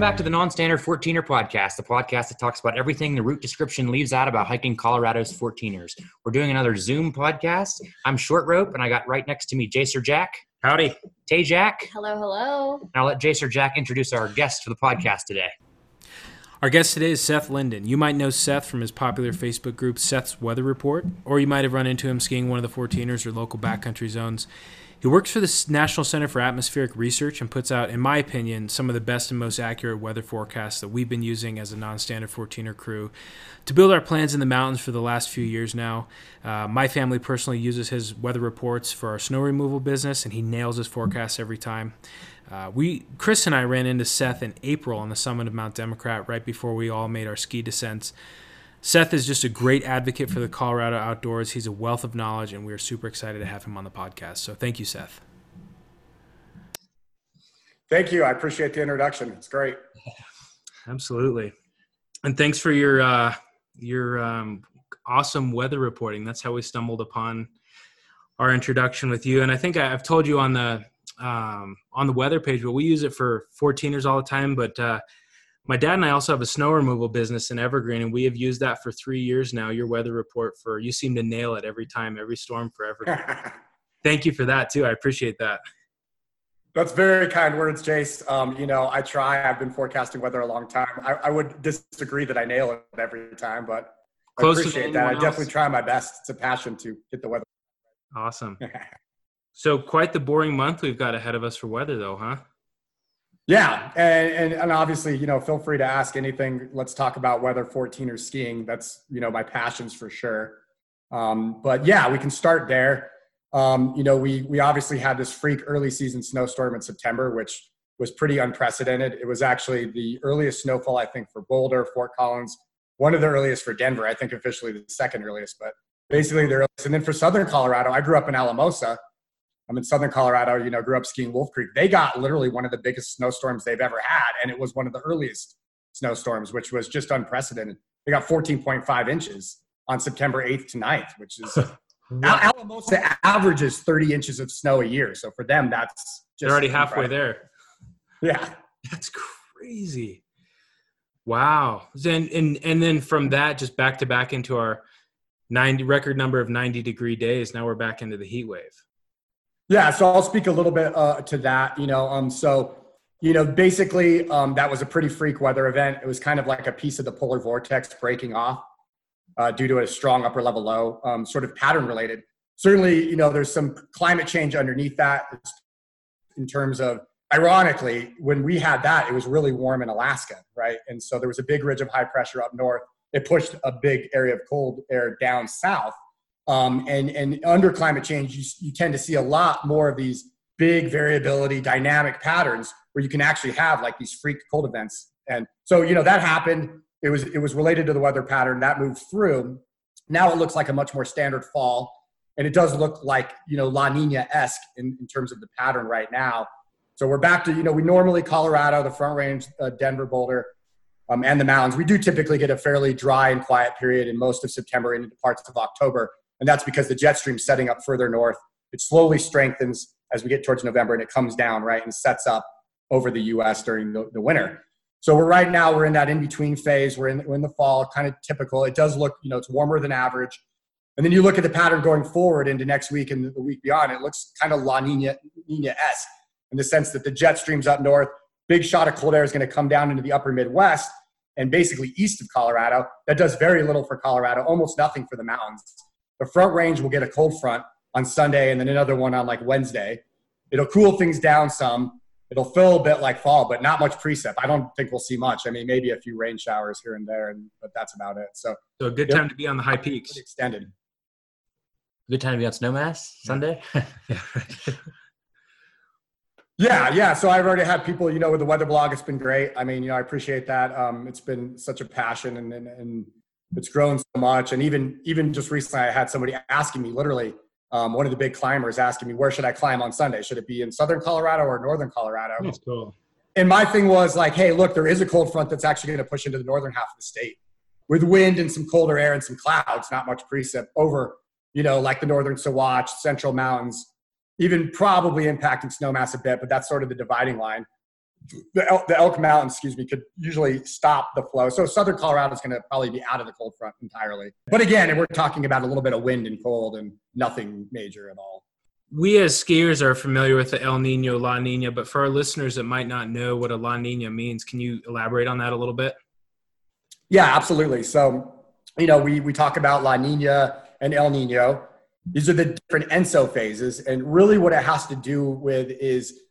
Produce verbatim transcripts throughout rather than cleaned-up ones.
Welcome back to the Non-Standard fourteener podcast, the podcast that talks about everything the route description leaves out about hiking Colorado's fourteeners. We're doing another Zoom podcast. I'm Short Rope, and I got right next to me Jacer Jack. Howdy. Tay Jack. Hello, hello. And I'll let Jacer Jack introduce our guest for the podcast today. Our guest today is Seth Linden. You might know Seth from his popular Facebook group, Seth's Weather Report, or you might have run into him skiing one of the fourteeners or local backcountry zones. He works for the National Center for Atmospheric Research and puts out, in my opinion, some of the best and most accurate weather forecasts that we've been using as a non-standard fourteener crew to build our plans in the mountains for the last few years now. Uh, my family personally uses his weather reports for our snow removal business, and he nails his forecasts every time. Uh, we, Chris and I ran into Seth in April on the summit of Mount Democrat right before we all made our ski descents. Seth is just a great advocate for the Colorado outdoors. He's a wealth of knowledge, and we're super excited to have him on the podcast. So thank you, Seth. Thank you. I appreciate the introduction. It's great. Absolutely. And thanks for your uh, your um, awesome weather reporting. That's how we stumbled upon our introduction with you. And I think I've told you on the um on the weather page, but we use it for fourteeners all the time. But uh my dad and I also have a snow removal business in Evergreen, and we have used that for three years now. Your weather report for you seem to nail it every time, every storm for Evergreen. Thank you for that too. I appreciate that. That's very kind words, Jace. Um, you know, I try. I've been forecasting weather a long time. I, I would disagree that I nail it every time, but I Close appreciate that. I definitely else. try my best. It's a passion to get the weather. Awesome. So quite the boring month we've got ahead of us for weather though, huh? Yeah. And, and, and obviously, you know, feel free to ask anything. Let's talk about weather, fourteen or skiing. That's, you know, my passions for sure. Um, but yeah, we can start there. Um, you know, we, we obviously had this freak early season snowstorm in September, which was pretty unprecedented. It was actually the earliest snowfall, I think, for Boulder, Fort Collins, one of the earliest for Denver, I think officially the second earliest, but basically the earliest. And then for Southern Colorado, I grew up in Alamosa. I'm in Southern Colorado, you know, grew up skiing Wolf Creek. They got literally one of the biggest snowstorms they've ever had. And it was one of the earliest snowstorms, which was just unprecedented. They got fourteen point five inches on September eighth to ninth, which is wow. Alamosa averages thirty inches of snow a year. So for them, that's just They're already halfway there. Yeah. That's crazy. Wow. Then and, and then from that, just back to back into our ninety record number of ninety degree days. Now we're back into the heat wave. Yeah, so I'll speak a little bit uh, to that, you know, um, so, you know, basically um, that was a pretty freak weather event. It was kind of like a piece of the polar vortex breaking off uh, due to a strong upper level low, um, sort of pattern related. Certainly, you know, there's some climate change underneath that in terms of, ironically, when we had that, it was really warm in Alaska, right? And so there was a big ridge of high pressure up north. It pushed a big area of cold air down south. Um, and, and under climate change, you, you tend to see a lot more of these big variability dynamic patterns where you can actually have like these freak cold events. And so, you know, that happened. It was, it was related to the weather pattern that moved through. Now it looks like a much more standard fall. And it does look like, you know, La Niña-esque in, in terms of the pattern right now. So we're back to, you know, we normally Colorado, the Front Range, uh, Denver, Boulder, um, and the mountains. We do typically get a fairly dry and quiet period in most of September and into parts of October. And that's because the jet stream's setting up further north. It slowly strengthens as we get towards November, and it comes down, right, and sets up over the U S during the, the winter. So we're right now, we're in that in-between phase. We're in, we're in the fall, kind of typical. It does look, you know, it's warmer than average. And then you look at the pattern going forward into next week and the week beyond, it looks kind of La Nina, Nina-esque in the sense that the jet stream's up north. Big shot of cold air is going to come down into the upper Midwest and basically east of Colorado. That does very little for Colorado, almost nothing for the mountains. The Front Range will get a cold front on Sunday and then another one on like Wednesday. It'll cool things down some. It'll feel a bit like fall, but not much precip. I don't think we'll see much. I mean, maybe a few rain showers here and there, and but that's about it. So, so a good time to be on the high peaks. Extended. Good time to be on Snowmass Sunday. yeah, yeah. So I've already had people, you know, with the weather blog. It's been great. I mean, you know, I appreciate that. Um, it's been such a passion, and and. and it's grown so much. And even even just recently, I had somebody asking me, literally, um, one of the big climbers asking me, where should I climb on Sunday? Should it be in Southern Colorado or Northern Colorado? That's cool. And my thing was like, hey, look, there is a cold front that's actually going to push into the northern half of the state with wind and some colder air and some clouds, not much precip over, you know, like the Northern Sawatch, Central Mountains, even probably impacting Snowmass a bit, but that's sort of the dividing line. the elk, the elk mountains, excuse me, could usually stop the flow. So southern Colorado is going to probably be out of the cold front entirely. But again, we're talking about a little bit of wind and cold and nothing major at all. We as skiers are familiar with the El Nino, La Niña, but for our listeners that might not know what a La Niña means, can you elaborate on that a little bit? Yeah, absolutely. So, you know, we, we talk about La Niña and El Nino. These are the different ENSO phases. And really what it has to do with is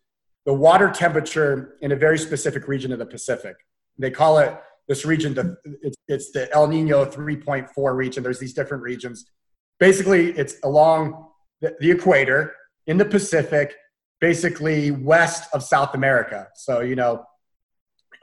the water temperature in a very specific region of the Pacific. They call it this region, the, it's, it's the El Nino three point four region. There's these different regions. Basically, it's along the, the equator in the Pacific, basically west of South America. So, you know,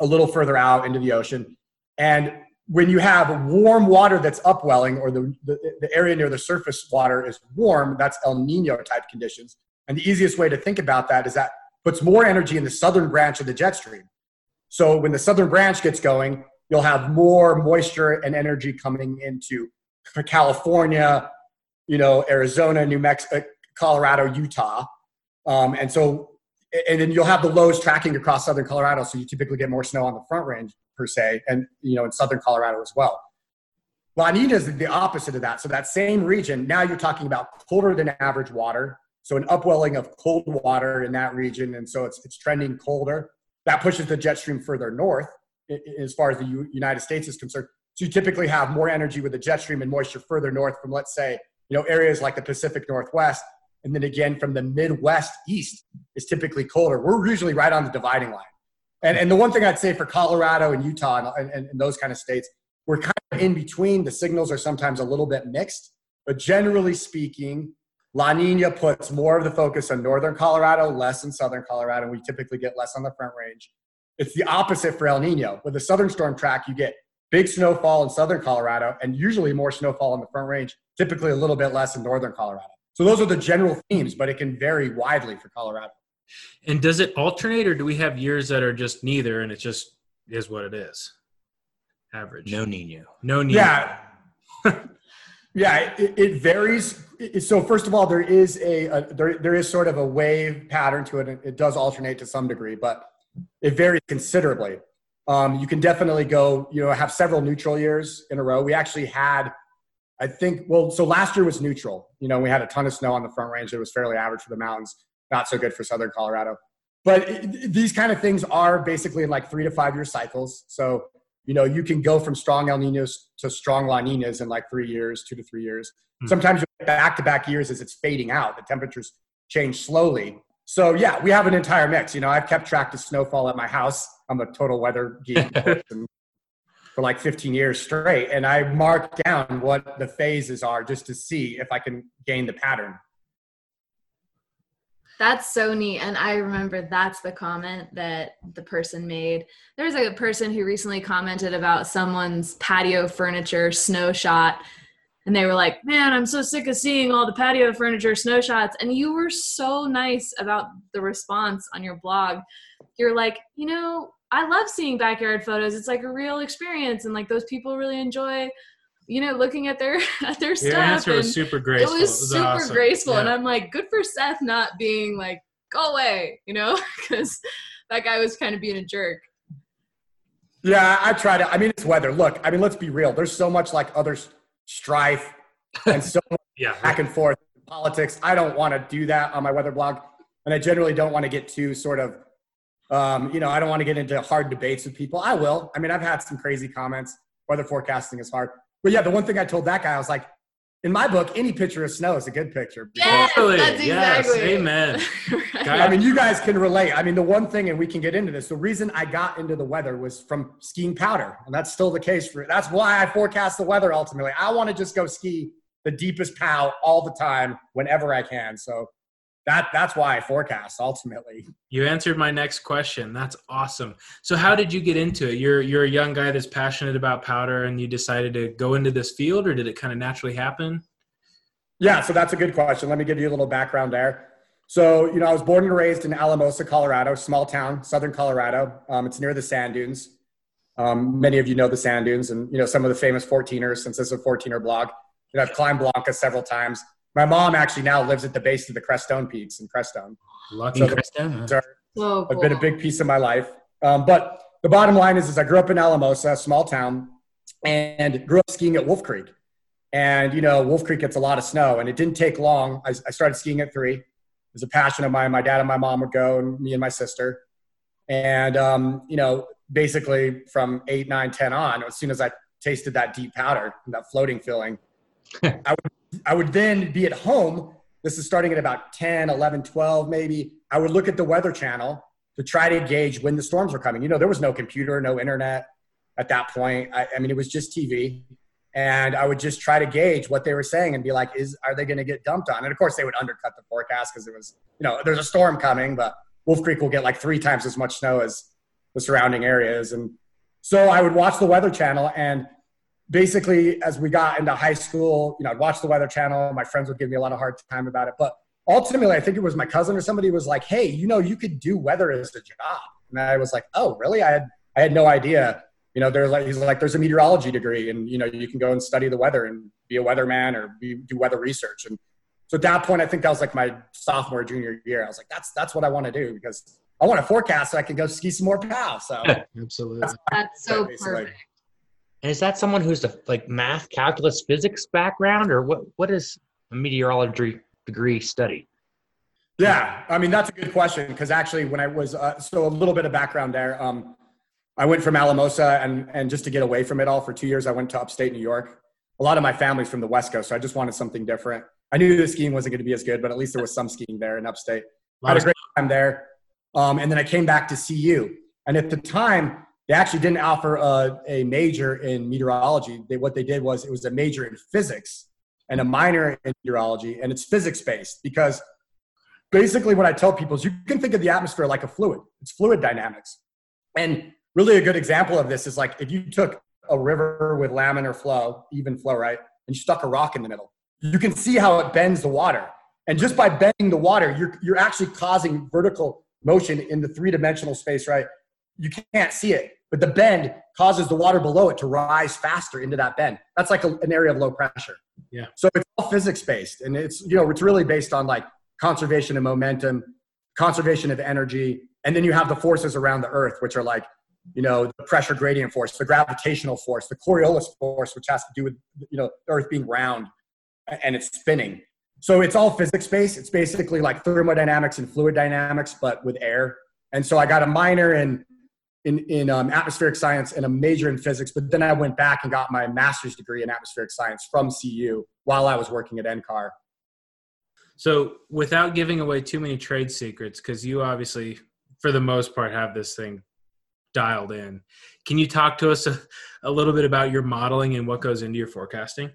a little further out into the ocean. And when you have warm water that's upwelling, or the, the, the area near the surface water is warm, that's El Nino type conditions. And the easiest way to think about that is that puts more energy in the southern branch of the jet stream. So when the southern branch gets going, you'll have more moisture and energy coming into California, you know, Arizona, New Mexico, Colorado, Utah. Um, and so, and then you'll have the lows tracking across southern Colorado. So you typically get more snow on the Front Range per se, and, you know, in southern Colorado as well. La Niña is the opposite of that. So that same region, now you're talking about colder than average water. So an upwelling of cold water in that region. And so it's it's trending colder. That pushes the jet stream further north as far as the U- United States is concerned. So you typically have more energy with the jet stream and moisture further north from, let's say, you know, areas like the Pacific Northwest. And then again, from the Midwest east is typically colder. We're usually right on the dividing line. And and the one thing I'd say for Colorado and Utah and, and, and those kind of states, we're kind of in between. The signals are sometimes a little bit mixed, but generally speaking, La Niña puts more of the focus on northern Colorado, less in southern Colorado, and we typically get less on the Front Range. It's the opposite for El Nino. With the southern storm track, you get big snowfall in southern Colorado and usually more snowfall in the Front Range, typically a little bit less in northern Colorado. So those are the general themes, but it can vary widely for Colorado. And does it alternate, or do we have years that are just neither and it just is what it is? Average. No Nino. No Nino. Yeah. Yeah, it, it varies. So first of all, there is a, a there there is sort of a wave pattern to it. It does alternate to some degree, but it varies considerably. Um, you can definitely go, you know, have several neutral years in a row. We actually had, I think, well, so last year was neutral. You know, we had a ton of snow on the Front Range. It was fairly average for the mountains, not so good for southern Colorado. But it, these kind of things are basically in like three to five year cycles. So, you know, you can go from strong El Ninos to strong La Niñas in like three years, two to three years. Mm-hmm. Sometimes back-to-back years as it's fading out. The temperatures change slowly. So, yeah, we have an entire mix. You know, I've kept track of snowfall at my house. I'm a total weather geek for like fifteen years straight. And I mark down what the phases are just to see if I can gain the pattern. That's so neat. And I remember that's the comment that the person made. There's a person who recently commented about someone's patio furniture snow shot. And they were like, man, I'm so sick of seeing all the patio furniture snow shots. And you were so nice about the response on your blog. You're like, you know, I love seeing backyard photos. It's like a real experience. And like those people really enjoy, you know, looking at their at their stuff. Your answer was super graceful. It was, it was super awesome. graceful. Yeah. And I'm like, good for Seth not being like, go away, you know, because that guy was kind of being a jerk. Yeah, I try to. I mean, it's weather. Look, I mean, let's be real. There's so much like other strife and so much yeah, right. back and forth in politics. I don't want to do that on my weather blog. And I generally don't want to get too sort of, um, you know, I don't want to get into hard debates with people. I will. I mean, I've had some crazy comments. Weather forecasting is hard. But yeah, the one thing I told that guy, I was like, in my book, any picture of snow is a good picture. Yes, that's exactly. Yes, amen. Right. I mean, you guys can relate. I mean, the one thing, and we can get into this, the reason I got into the weather was from skiing powder. And that's still the case for it. That's why I forecast the weather ultimately. I want to just go ski the deepest pow all the time whenever I can. So that that's why I forecast ultimately. You answered my next question. That's awesome. So how did you get into it? You're you're a young guy that's passionate about powder, and you decided to go into this field, or did it kind of naturally happen? Yeah, so that's a good question. Let me give you a little background there. So, you know, I was born and raised in Alamosa, Colorado, small town, southern Colorado. Um, it's near the sand dunes. Um, many of you know the sand dunes, and, you know, some of the famous fourteeners, since this is a fourteener blog. You know, I've climbed Blanca several times. My mom actually now lives at the base of the Crestone Peaks in Crestone. Lucky so Crestone. Huh? Have been a big piece of my life. Um, but the bottom line is, is I grew up in Alamosa, a small town, and grew up skiing at Wolf Creek. And, you know, Wolf Creek gets a lot of snow, and it didn't take long. I, I started skiing at three. It was a passion of mine. My dad and my mom would go, and me and my sister. And, um, you know, basically from eight, nine, ten on, as soon as I tasted that deep powder, that floating feeling, I would, I would then be at home. This is starting at about ten, eleven, twelve, maybe. I would look at the Weather Channel to try to gauge when the storms were coming. You know, there was no computer, no internet at that point. I, I mean, it was just T V. And I would just try to gauge what they were saying and be like, is, are they going to get dumped on? And of course they would undercut the forecast because it was, you know, there's a storm coming, but Wolf Creek will get like three times as much snow as the surrounding areas. And so I would watch the Weather Channel. And basically as we got into high school, you know, I'd watch the Weather Channel. My friends would give me a lot of hard time about it. But ultimately, I think it was my cousin or somebody was like, hey, you know, you could do weather as a job. And I was like, oh, really? I had, I had no idea. You know, there's like, he's like, there's a meteorology degree and, you know, you can go and study the weather and be a weatherman or be, do weather research. And so at that point, I think that was like my sophomore, junior year. I was like, that's, that's what I want to do because I want to forecast so I can go ski some more pow. So yeah, absolutely. That's, that's so basically. Perfect. And is that someone who's a like math, calculus, physics background, or what, what is a meteorology degree study? Yeah. I mean, that's a good question. Cause actually when I was, uh, so a little bit of background there, um, I went from Alamosa and, and just to get away from it all for two years, I went to upstate New York. A lot of my family's from the West Coast, so I just wanted something different. I knew the skiing wasn't going to be as good, but at least there was some skiing there in upstate. I had a great time there. Um, and then I came back to C U. And at the time, they actually didn't offer a, a major in meteorology. They, what they did was it was a major in physics and a minor in meteorology. And it's physics-based because basically what I tell people is you can think of the atmosphere like a fluid. It's fluid dynamics. And really a good example of this is like if you took a river with laminar flow, even flow, right, and you stuck a rock in the middle, you can see how it bends the water. And just by bending the water, you're you're actually causing vertical motion in the three-dimensional space, right? You can't see it, but the bend causes the water below it to rise faster into that bend. That's like a, an area of low pressure. Yeah. So it's all physics-based, and it's, you know, it's really based on like conservation of momentum, conservation of energy, and then you have the forces around the Earth, which are like, you know, the pressure gradient force, the gravitational force, the Coriolis force, which has to do with, you know, Earth being round and it's spinning. So it's all physics-based. It's basically like thermodynamics and fluid dynamics, but with air. And so I got a minor in in, in um, atmospheric science and a major in physics, but then I went back and got my master's degree in atmospheric science from C U while I was working at N C A R. So without giving away too many trade secrets, because you obviously, for the most part, have this thing dialed in. Can you talk to us a, a little bit about your modeling and what goes into your forecasting?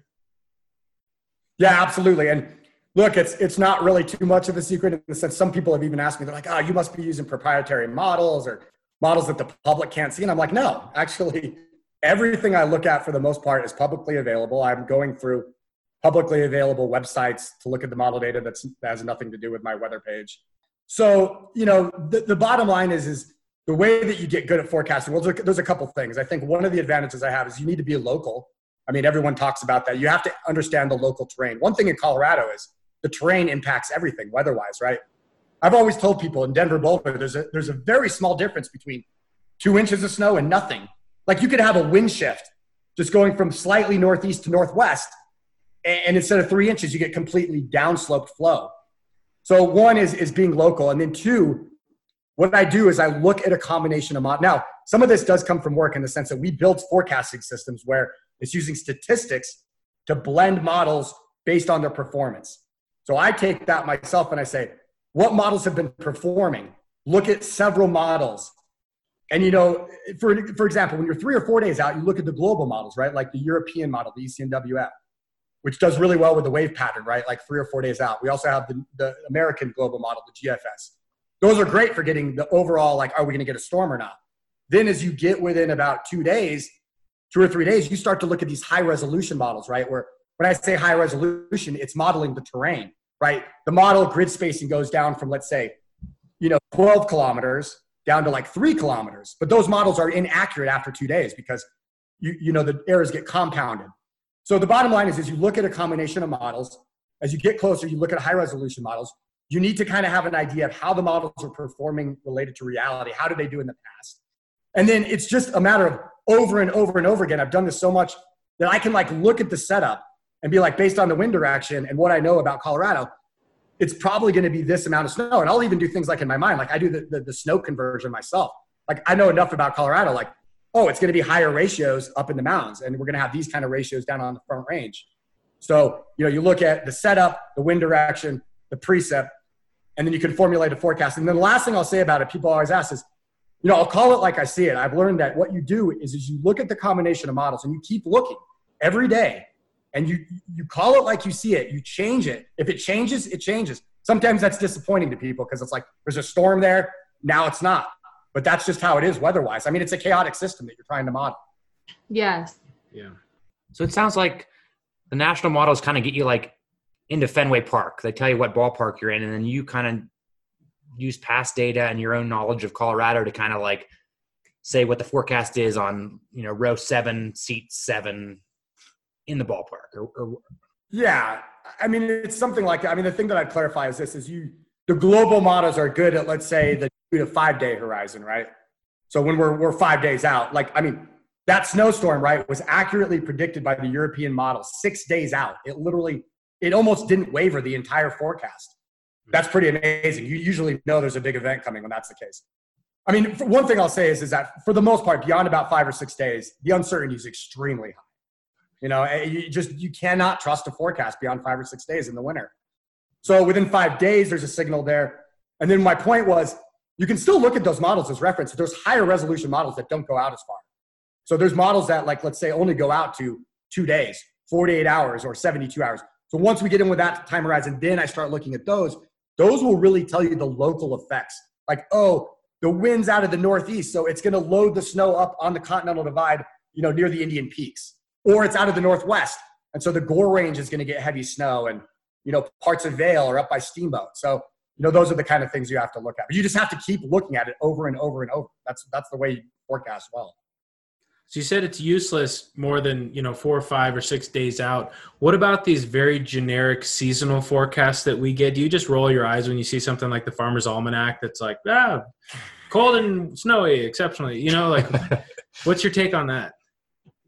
Yeah, absolutely. And look, it's it's not really too much of a secret in the sense some people have even asked me, they're like, oh, you must be using proprietary models or models that the public can't see. And I'm like, no, actually, everything I look at for the most part is publicly available. I'm going through publicly available websites to look at the model data that's, that has nothing to do with my weather page. So, you know, the, the bottom line is, is the way that you get good at forecasting, well, there's a couple things. I think one of the advantages I have is you need to be local. I mean, everyone talks about that. You have to understand the local terrain. One thing in Colorado is the terrain impacts everything weather-wise, right? I've always told people in Denver, Boulder, there's a, there's a very small difference between two inches of snow and nothing. Like you could have a wind shift just going from slightly northeast to northwest, and instead of three inches, you get completely downsloped flow. So one is, is being local. And then two, what I do is I look at a combination of models. Now, some of this does come from work in the sense that we build forecasting systems where it's using statistics to blend models based on their performance. So I take that myself and I say, what models have been performing? Look at several models. And, you know, for, for example, when you're three or four days out, you look at the global models, right? Like the European model, the E C M W F, which does really well with the wave pattern, right? Like three or four days out. We also have the, the American global model, the G F S. Those are great for getting the overall, like, are we going to get a storm or not? Then as you get within about two days, two or three days, you start to look at these high resolution models, right? Where when I say high resolution, it's modeling the terrain, right? The model grid spacing goes down from, let's say, you know, twelve kilometers down to like three kilometers. But those models are inaccurate after two days because, you, you know, the errors get compounded. So the bottom line is, is you look at a combination of models. As you get closer, you look at high resolution models. You need to kind of have an idea of how the models are performing related to reality. How did they do in the past? And then it's just a matter of over and over and over again. I've done this so much that I can like look at the setup and be like, based on the wind direction and what I know about Colorado, it's probably going to be this amount of snow. And I'll even do things like in my mind, like I do the, the, the snow conversion myself. Like I know enough about Colorado, like, oh, it's going to be higher ratios up in the mountains. And we're going to have these kind of ratios down on the Front Range. So, you know, you look at the setup, the wind direction, the precept, and then you can formulate a forecast. And then the last thing I'll say about it, people always ask is, you know, I'll call it like I see it. I've learned that what you do is, is you look at the combination of models and you keep looking every day and you, you call it like you see it. You change it. If it changes, it changes. Sometimes that's disappointing to people because it's like, there's a storm there. Now it's not. But that's just how it is weather-wise. I mean, it's a chaotic system that you're trying to model. Yes. Yeah. So it sounds like the national models kind of get you like into Fenway Park. They tell you what ballpark you're in, and then you kind of use past data and your own knowledge of Colorado to kind of like say what the forecast is on, you know, row seven, seat seven in the ballpark. Or, or... Yeah. I mean, it's something like that. I mean, the thing that I'd clarify is this, is you, the global models are good at, let's say, the to five-day horizon, right? So when we're we're five days out, like, I mean, that snowstorm, right, was accurately predicted by the European model six days out. It literally, it almost didn't waver the entire forecast. That's pretty amazing. You usually know there's a big event coming when that's the case. I mean, one thing I'll say is, is that for the most part, beyond about five or six days, the uncertainty is extremely high. You know, you just, you cannot trust a forecast beyond five or six days in the winter. So within five days, there's a signal there. And then my point was, you can still look at those models as reference. There's higher resolution models that don't go out as far. So there's models that, like, let's say, only go out to two days, forty-eight hours or seventy-two hours. So once we get in with that time horizon, then I start looking at those. Those will really tell you the local effects. Like, oh, the wind's out of the northeast, so it's going to load the snow up on the Continental Divide, you know, near the Indian Peaks. Or it's out of the northwest, and so the Gore Range is going to get heavy snow, and, you know, parts of Vail are up by Steamboat. So, you know, those are the kind of things you have to look at. But you just have to keep looking at it over and over and over. That's that's the way you forecast well. So you said it's useless more than, you know, four or five or six days out. What about these very generic seasonal forecasts that we get? Do you just roll your eyes when you see something like the Farmer's Almanac that's like, ah, cold and snowy, exceptionally? You know, like, what's your take on that?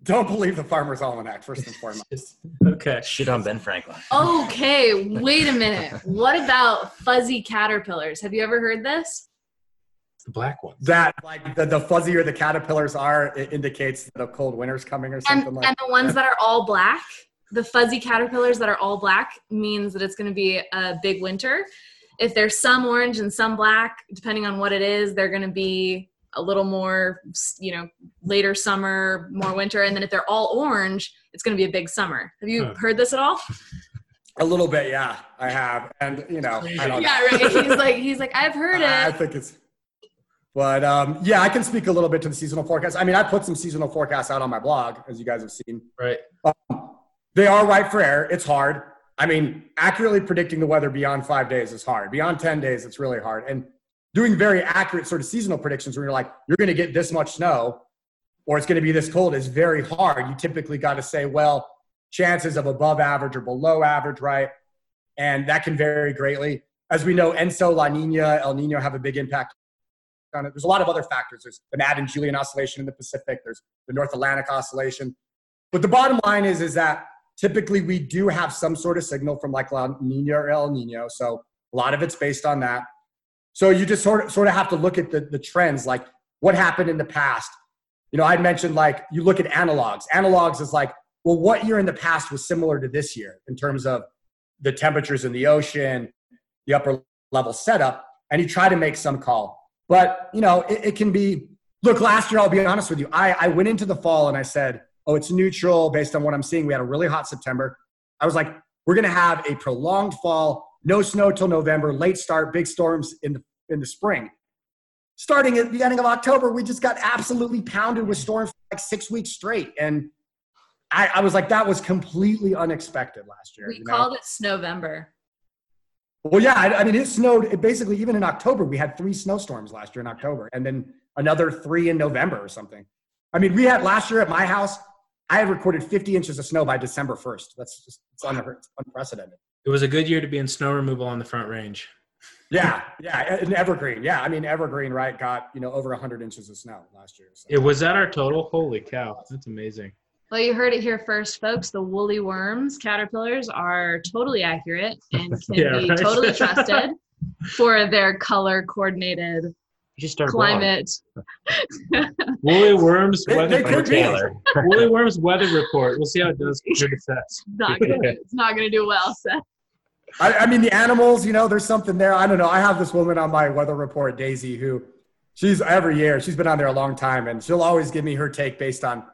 Don't believe the Farmer's Almanac, first and foremost. Okay. Shit on Ben Franklin. Okay, wait a minute. What about fuzzy caterpillars? Have you ever heard this? The black ones. That, like, the, the fuzzier the caterpillars are, it indicates that a cold winter's coming or something and, like and that. And the ones that are all black, the fuzzy caterpillars that are all black means that it's going to be a big winter. If there's some orange and some black, depending on what it is, they're going to be a little more, you know, later summer, more winter. And then if they're all orange, it's going to be a big summer. Have you huh. heard this at all? A little bit. Yeah, I have. And, you know, I don't yeah, know. Right. He's like, he's like, I've heard it. I think it's, but um, yeah, I can speak a little bit to the seasonal forecast. I mean, I put some seasonal forecasts out on my blog, as you guys have seen, right? Um, they are ripe for error. It's hard. I mean, accurately predicting the weather beyond five days is hard. Beyond ten days, it's really hard. And doing very accurate sort of seasonal predictions where you're like, you're going to get this much snow or it's going to be this cold is very hard. You typically got to say, well, chances of above average or below average, right? And that can vary greatly. As we know, ENSO, La Niña, El Nino have a big impact on it. There's a lot of other factors. There's the Madden-Julian oscillation in the Pacific. There's the North Atlantic oscillation. But the bottom line is, is that typically we do have some sort of signal from like La Niña or El Nino. So a lot of it's based on that. So you just sort of sort of have to look at the, the trends, like what happened in the past. You know, I'd mentioned like you look at analogs. Analogs is like, well, what year in the past was similar to this year in terms of the temperatures in the ocean, the upper level setup, and you try to make some call. But, you know, it, it can be, look, last year, I'll be honest with you. I, I went into the fall and I said, oh, it's neutral based on what I'm seeing. We had a really hot September. I was like, we're going to have a prolonged fall. No snow till November, late start, big storms in the in the spring. Starting at the beginning of October, we just got absolutely pounded with storms for like six weeks straight. And I, I was like, that was completely unexpected last year. We you know? called it Snowvember. Well, yeah, I, I mean, it snowed. It basically, even in October, we had three snowstorms last year in October and then another three in November or something. I mean, we had last year at my house, I had recorded fifty inches of snow by December first. That's just it's, wow. un- it's unprecedented. It was a good year to be in snow removal on the Front Range. Yeah, yeah, and Evergreen. Yeah, I mean, Evergreen, right, got, you know, over one hundred inches of snow last year. So. It was that our total? Holy cow, that's amazing. Well, you heard it here first, folks. The woolly worms, caterpillars, are totally accurate and can yeah, be right? totally trusted for their color-coordinated you start climate. Woolly worms weather report. Woolly worms weather report. We'll see how it does. It's not gonna, it's not going to do well, Seth. I, I mean, the animals, you know, there's something there. I don't know. I have this woman on my weather report, Daisy, who she's every year. She's been on there a long time, and she'll always give me her take based on,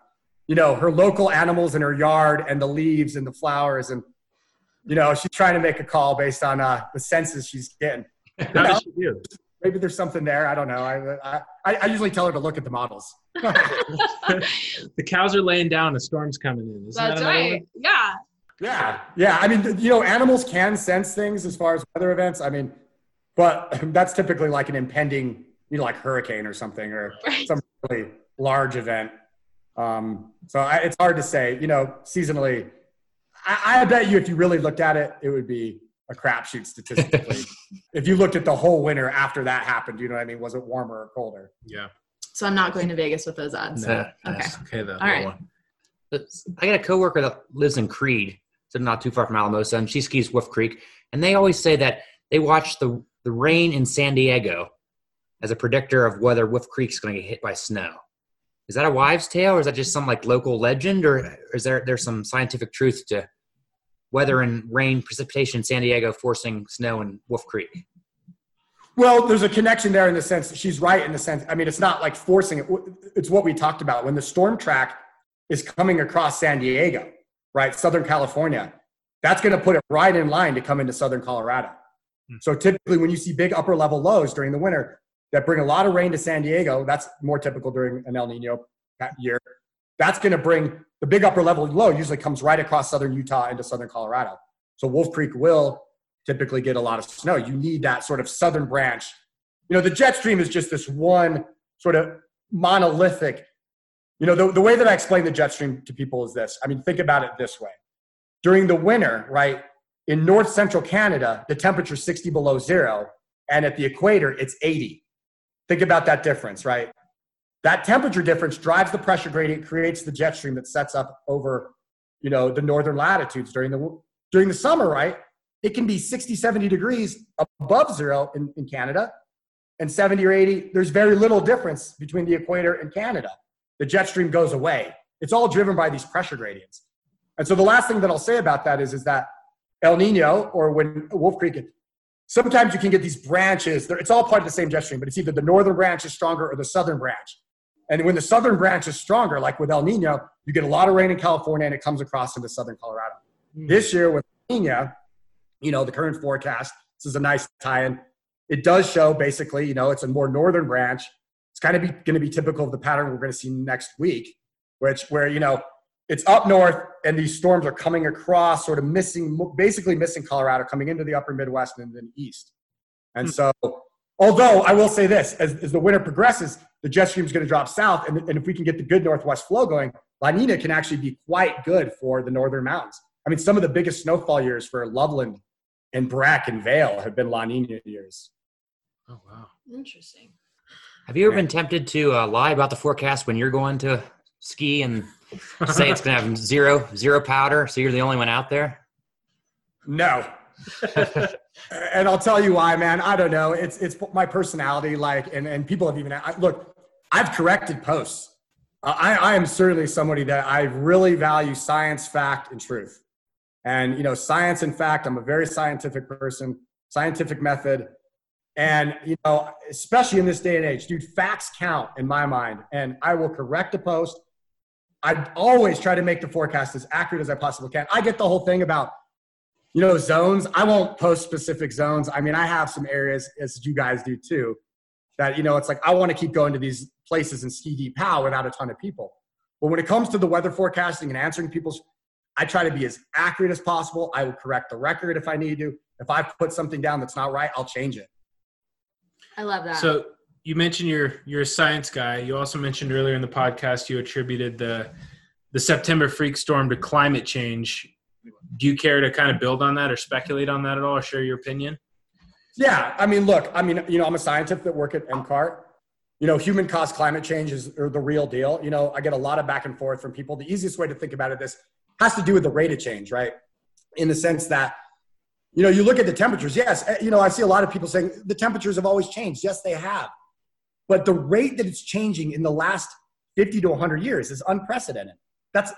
you know, her local animals in her yard and the leaves and the flowers. And, you know, she's trying to make a call based on uh, the senses she's getting. You know, how does she do? Maybe there's something there. I don't know. I I, I usually tell her to look at the models. The cows are laying down. A storm's coming in. Isn't That's that right. Yeah. Yeah, yeah. I mean, you know, animals can sense things as far as weather events. I mean, but that's typically like an impending, you know, like hurricane or something, or right. some really large event. Um, so I, it's hard to say, you know, seasonally. I, I bet you if you really looked at it, it would be a crapshoot statistically. If you looked at the whole winter after that happened, you know what I mean? Was it warmer or colder? Yeah. So I'm not going to Vegas with those odds. No, so. Okay. Okay, though. All right. I got a coworker that lives in Creede. So not too far from Alamosa, and she skis Wolf Creek. And they always say that they watch the, the rain in San Diego as a predictor of whether Wolf Creek's going to get hit by snow. Is that a wives' tale, or is that just some like local legend, or is there there's some scientific truth to weather and rain precipitation in San Diego forcing snow in Wolf Creek? Well, there's a connection there in the sense that she's right in the sense. I mean, it's not like forcing it. It's what we talked about when the storm track is coming across San Diego. Right, Southern California, that's going to put it right in line to come into Southern Colorado. Mm. So typically when you see big upper level lows during the winter that bring a lot of rain to San Diego, that's more typical during an El Nino that year. That's going to bring the big upper level low usually comes right across Southern Utah into Southern Colorado. So Wolf Creek will typically get a lot of snow. You need that sort of southern branch. You know, the jet stream is just this one sort of monolithic. You know, the, the way that I explain the jet stream to people is this. I mean, think about it this way. During the winter, right, in north central Canada, the temperature is sixty below zero, and at the equator, it's eighty. Think about that difference, right? That temperature difference drives the pressure gradient, creates the jet stream that sets up over, you know, the northern latitudes during the during the summer, right? It can be sixty, seventy degrees above zero in, in Canada, and seventy or eighty. There's very little difference between the equator and Canada. The jet stream goes away. It's all driven by these pressure gradients. And so the last thing that I'll say about that is, is that El Nino, or when Wolf Creek, sometimes you can get these branches. It's all part of the same jet stream, but it's either the northern branch is stronger or the southern branch. And when the southern branch is stronger, like with El Nino, you get a lot of rain in California and it comes across into southern Colorado. Mm-hmm. This year with La Niña, you know, the current forecast, this is a nice tie-in. It does show basically, you know, it's a more northern branch. It's kind of going to be typical of the pattern we're going to see next week, which where, you know, it's up north and these storms are coming across, sort of missing, basically missing Colorado, coming into the upper Midwest and then east. And mm. so, although I will say this, as, as the winter progresses, the jet stream is going to drop south. And, and if we can get the good northwest flow going, La Niña can actually be quite good for the northern mountains. I mean, some of the biggest snowfall years for Loveland and Brack and Vail have been La Niña years. Oh, wow. Interesting. Have you ever been tempted to uh, lie about the forecast when you're going to ski and say it's going to have zero, zero powder, so you're the only one out there? No. And I'll tell you why, man. I don't know. It's it's my personality, like, and, and people have even, I, look, I've corrected posts. Uh, I, I am certainly somebody that I really value science, fact, and truth. And, you know, science and fact, I'm a very scientific person, scientific method. And, you know, especially in this day and age, dude, facts count in my mind. And I will correct a post. I always try to make the forecast as accurate as I possibly can. I get the whole thing about, you know, zones. I won't post specific zones. I mean, I have some areas, as you guys do too, that, you know, it's like I want to keep going to these places and ski deep pow without a ton of people. But when it comes to the weather forecasting and answering people's, I try to be as accurate as possible. I will correct the record if I need to. If I put something down that's not right, I'll change it. I love that. So you mentioned you're you're a science guy. You also mentioned earlier in the podcast you attributed the the September freak storm to climate change. Do you care to kind of build on that or speculate on that at all, or share your opinion? Yeah, I mean, look, I mean, you know, I'm a scientist that work at M C A R T. You know, human caused climate change is or the real deal. You know, I get a lot of back and forth from people. The easiest way to think about it, this has to do with the rate of change, right? In the sense that, you know, you look at the temperatures. Yes, you know, I see a lot of people saying the temperatures have always changed. Yes, they have. But the rate that it's changing in the last fifty to one hundred years is unprecedented. That's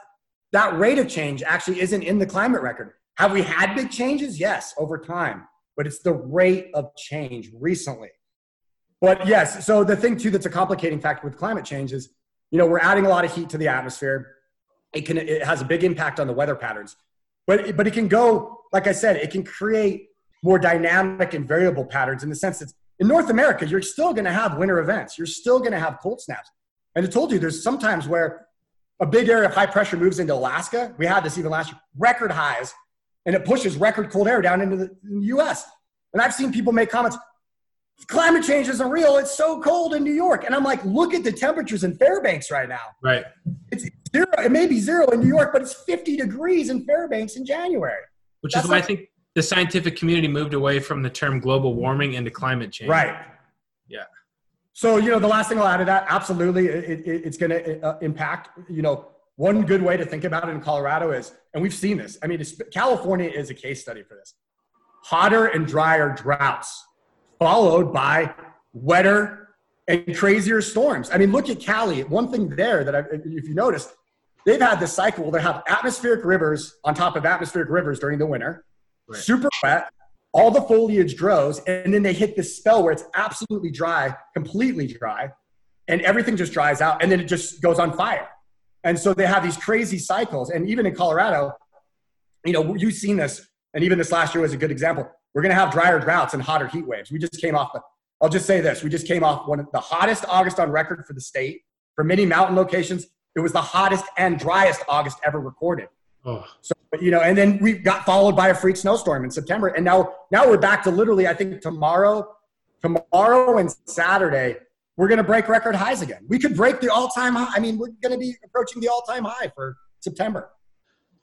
that rate of change actually isn't in the climate record. Have we had big changes? Yes, over time. But it's the rate of change recently. But yes, so the thing too that's a complicating factor with climate change is, you know, we're adding a lot of heat to the atmosphere. It can it has a big impact on the weather patterns. But but it can go, like I said, it can create more dynamic and variable patterns in the sense that in North America, you're still going to have winter events. You're still going to have cold snaps. And I told you, there's sometimes where a big area of high pressure moves into Alaska. We had this even last year, record highs. And it pushes record cold air down into the, in the U S. And I've seen people make comments, climate change isn't real. It's so cold in New York. And I'm like, look at the temperatures in Fairbanks right now. Right. It's zero. It may be zero in New York, but it's fifty degrees in Fairbanks in January. Which That's is why like, I think the scientific community moved away from the term global warming into climate change. Right. Yeah. So, you know, the last thing I'll add to that, absolutely, it, it, it's going to uh, impact, you know, one good way to think about it in Colorado is, and we've seen this, I mean, California is a case study for this. Hotter and drier droughts followed by wetter and crazier storms. I mean, look at Cali. One thing there that I've, if you notice, they've had this cycle where they have atmospheric rivers on top of atmospheric rivers during the winter, right. Super wet, all the foliage grows, and then they hit this spell where it's absolutely dry, completely dry, and everything just dries out, and then it just goes on fire. And so they have these crazy cycles. And even in Colorado, you know, you've seen this. And even this last year was a good example. We're going to have drier droughts and hotter heat waves. We just came off, the, I'll just say this. We just came off one of the hottest August on record for the state. For many mountain locations, it was the hottest and driest August ever recorded. Oh. So, you know, and then we got followed by a freak snowstorm in September. And now, now we're back to literally, I think tomorrow, tomorrow and Saturday, we're going to break record highs again. We could break the all-time high. I mean, we're going to be approaching the all-time high for September.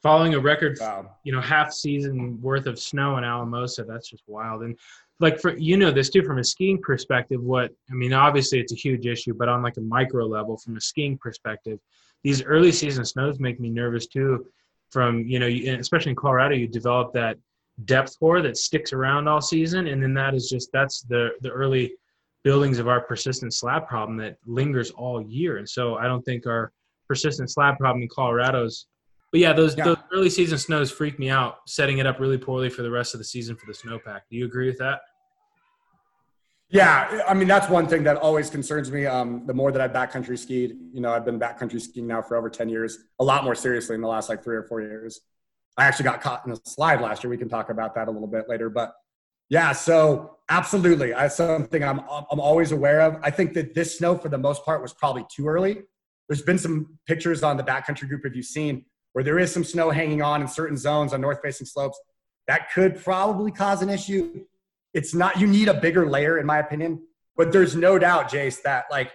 Following a record, wow. you know, half season worth of snow in Alamosa, that's just wild. And like, for you know this too, from a skiing perspective, what, I mean, obviously it's a huge issue, but on like a micro level, from a skiing perspective, these early season snows make me nervous too. From, you know, especially in Colorado, you develop that depth core that sticks around all season. And then that is just, that's the the early buildings of our persistent slab problem that lingers all year. And so I don't think our persistent slab problem in Colorado's, but yeah, those, yeah. those early season snows freak me out, setting it up really poorly for the rest of the season for the snowpack. Do you agree with that? Yeah. I mean, that's one thing that always concerns me. Um, the more that I've backcountry skied, you know, I've been backcountry skiing now for over ten years, a lot more seriously in the last like three or four years. I actually got caught in a slide last year. We can talk about that a little bit later, but yeah, so absolutely. That's something I'm I'm always aware of. I think that this snow, for the most part, was probably too early. There's been some pictures on the backcountry group, if you've seen, where there is some snow hanging on in certain zones on north-facing slopes. That could probably cause an issue. It's not, you need a bigger layer, in my opinion. But there's no doubt, Jace, that like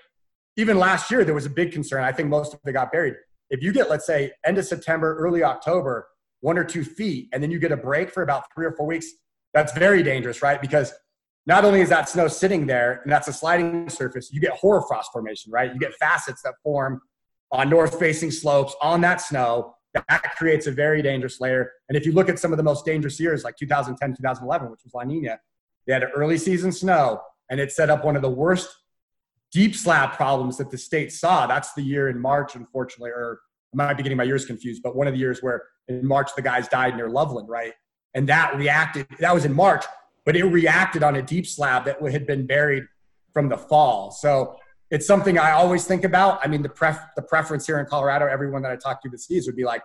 even last year, there was a big concern. I think most of it got buried. If you get, let's say, end of September, early October, one or two feet, and then you get a break for about three or four weeks, that's very dangerous, right? Because not only is that snow sitting there, and that's a sliding surface, you get hoar frost formation, right? You get facets that form on north-facing slopes on that snow. That creates a very dangerous layer. And if you look at some of the most dangerous years, like two thousand ten, two thousand eleven, which was La Niña, they had an early season snow, and it set up one of the worst deep slab problems that the state saw. That's the year in March, unfortunately, or I might be getting my years confused, but one of the years where in March the guys died near Loveland, right? And that reacted, that was in March, but it reacted on a deep slab that had been buried from the fall. So it's something I always think about. I mean, the pref the preference here in Colorado, everyone that I talk to that skis would be like,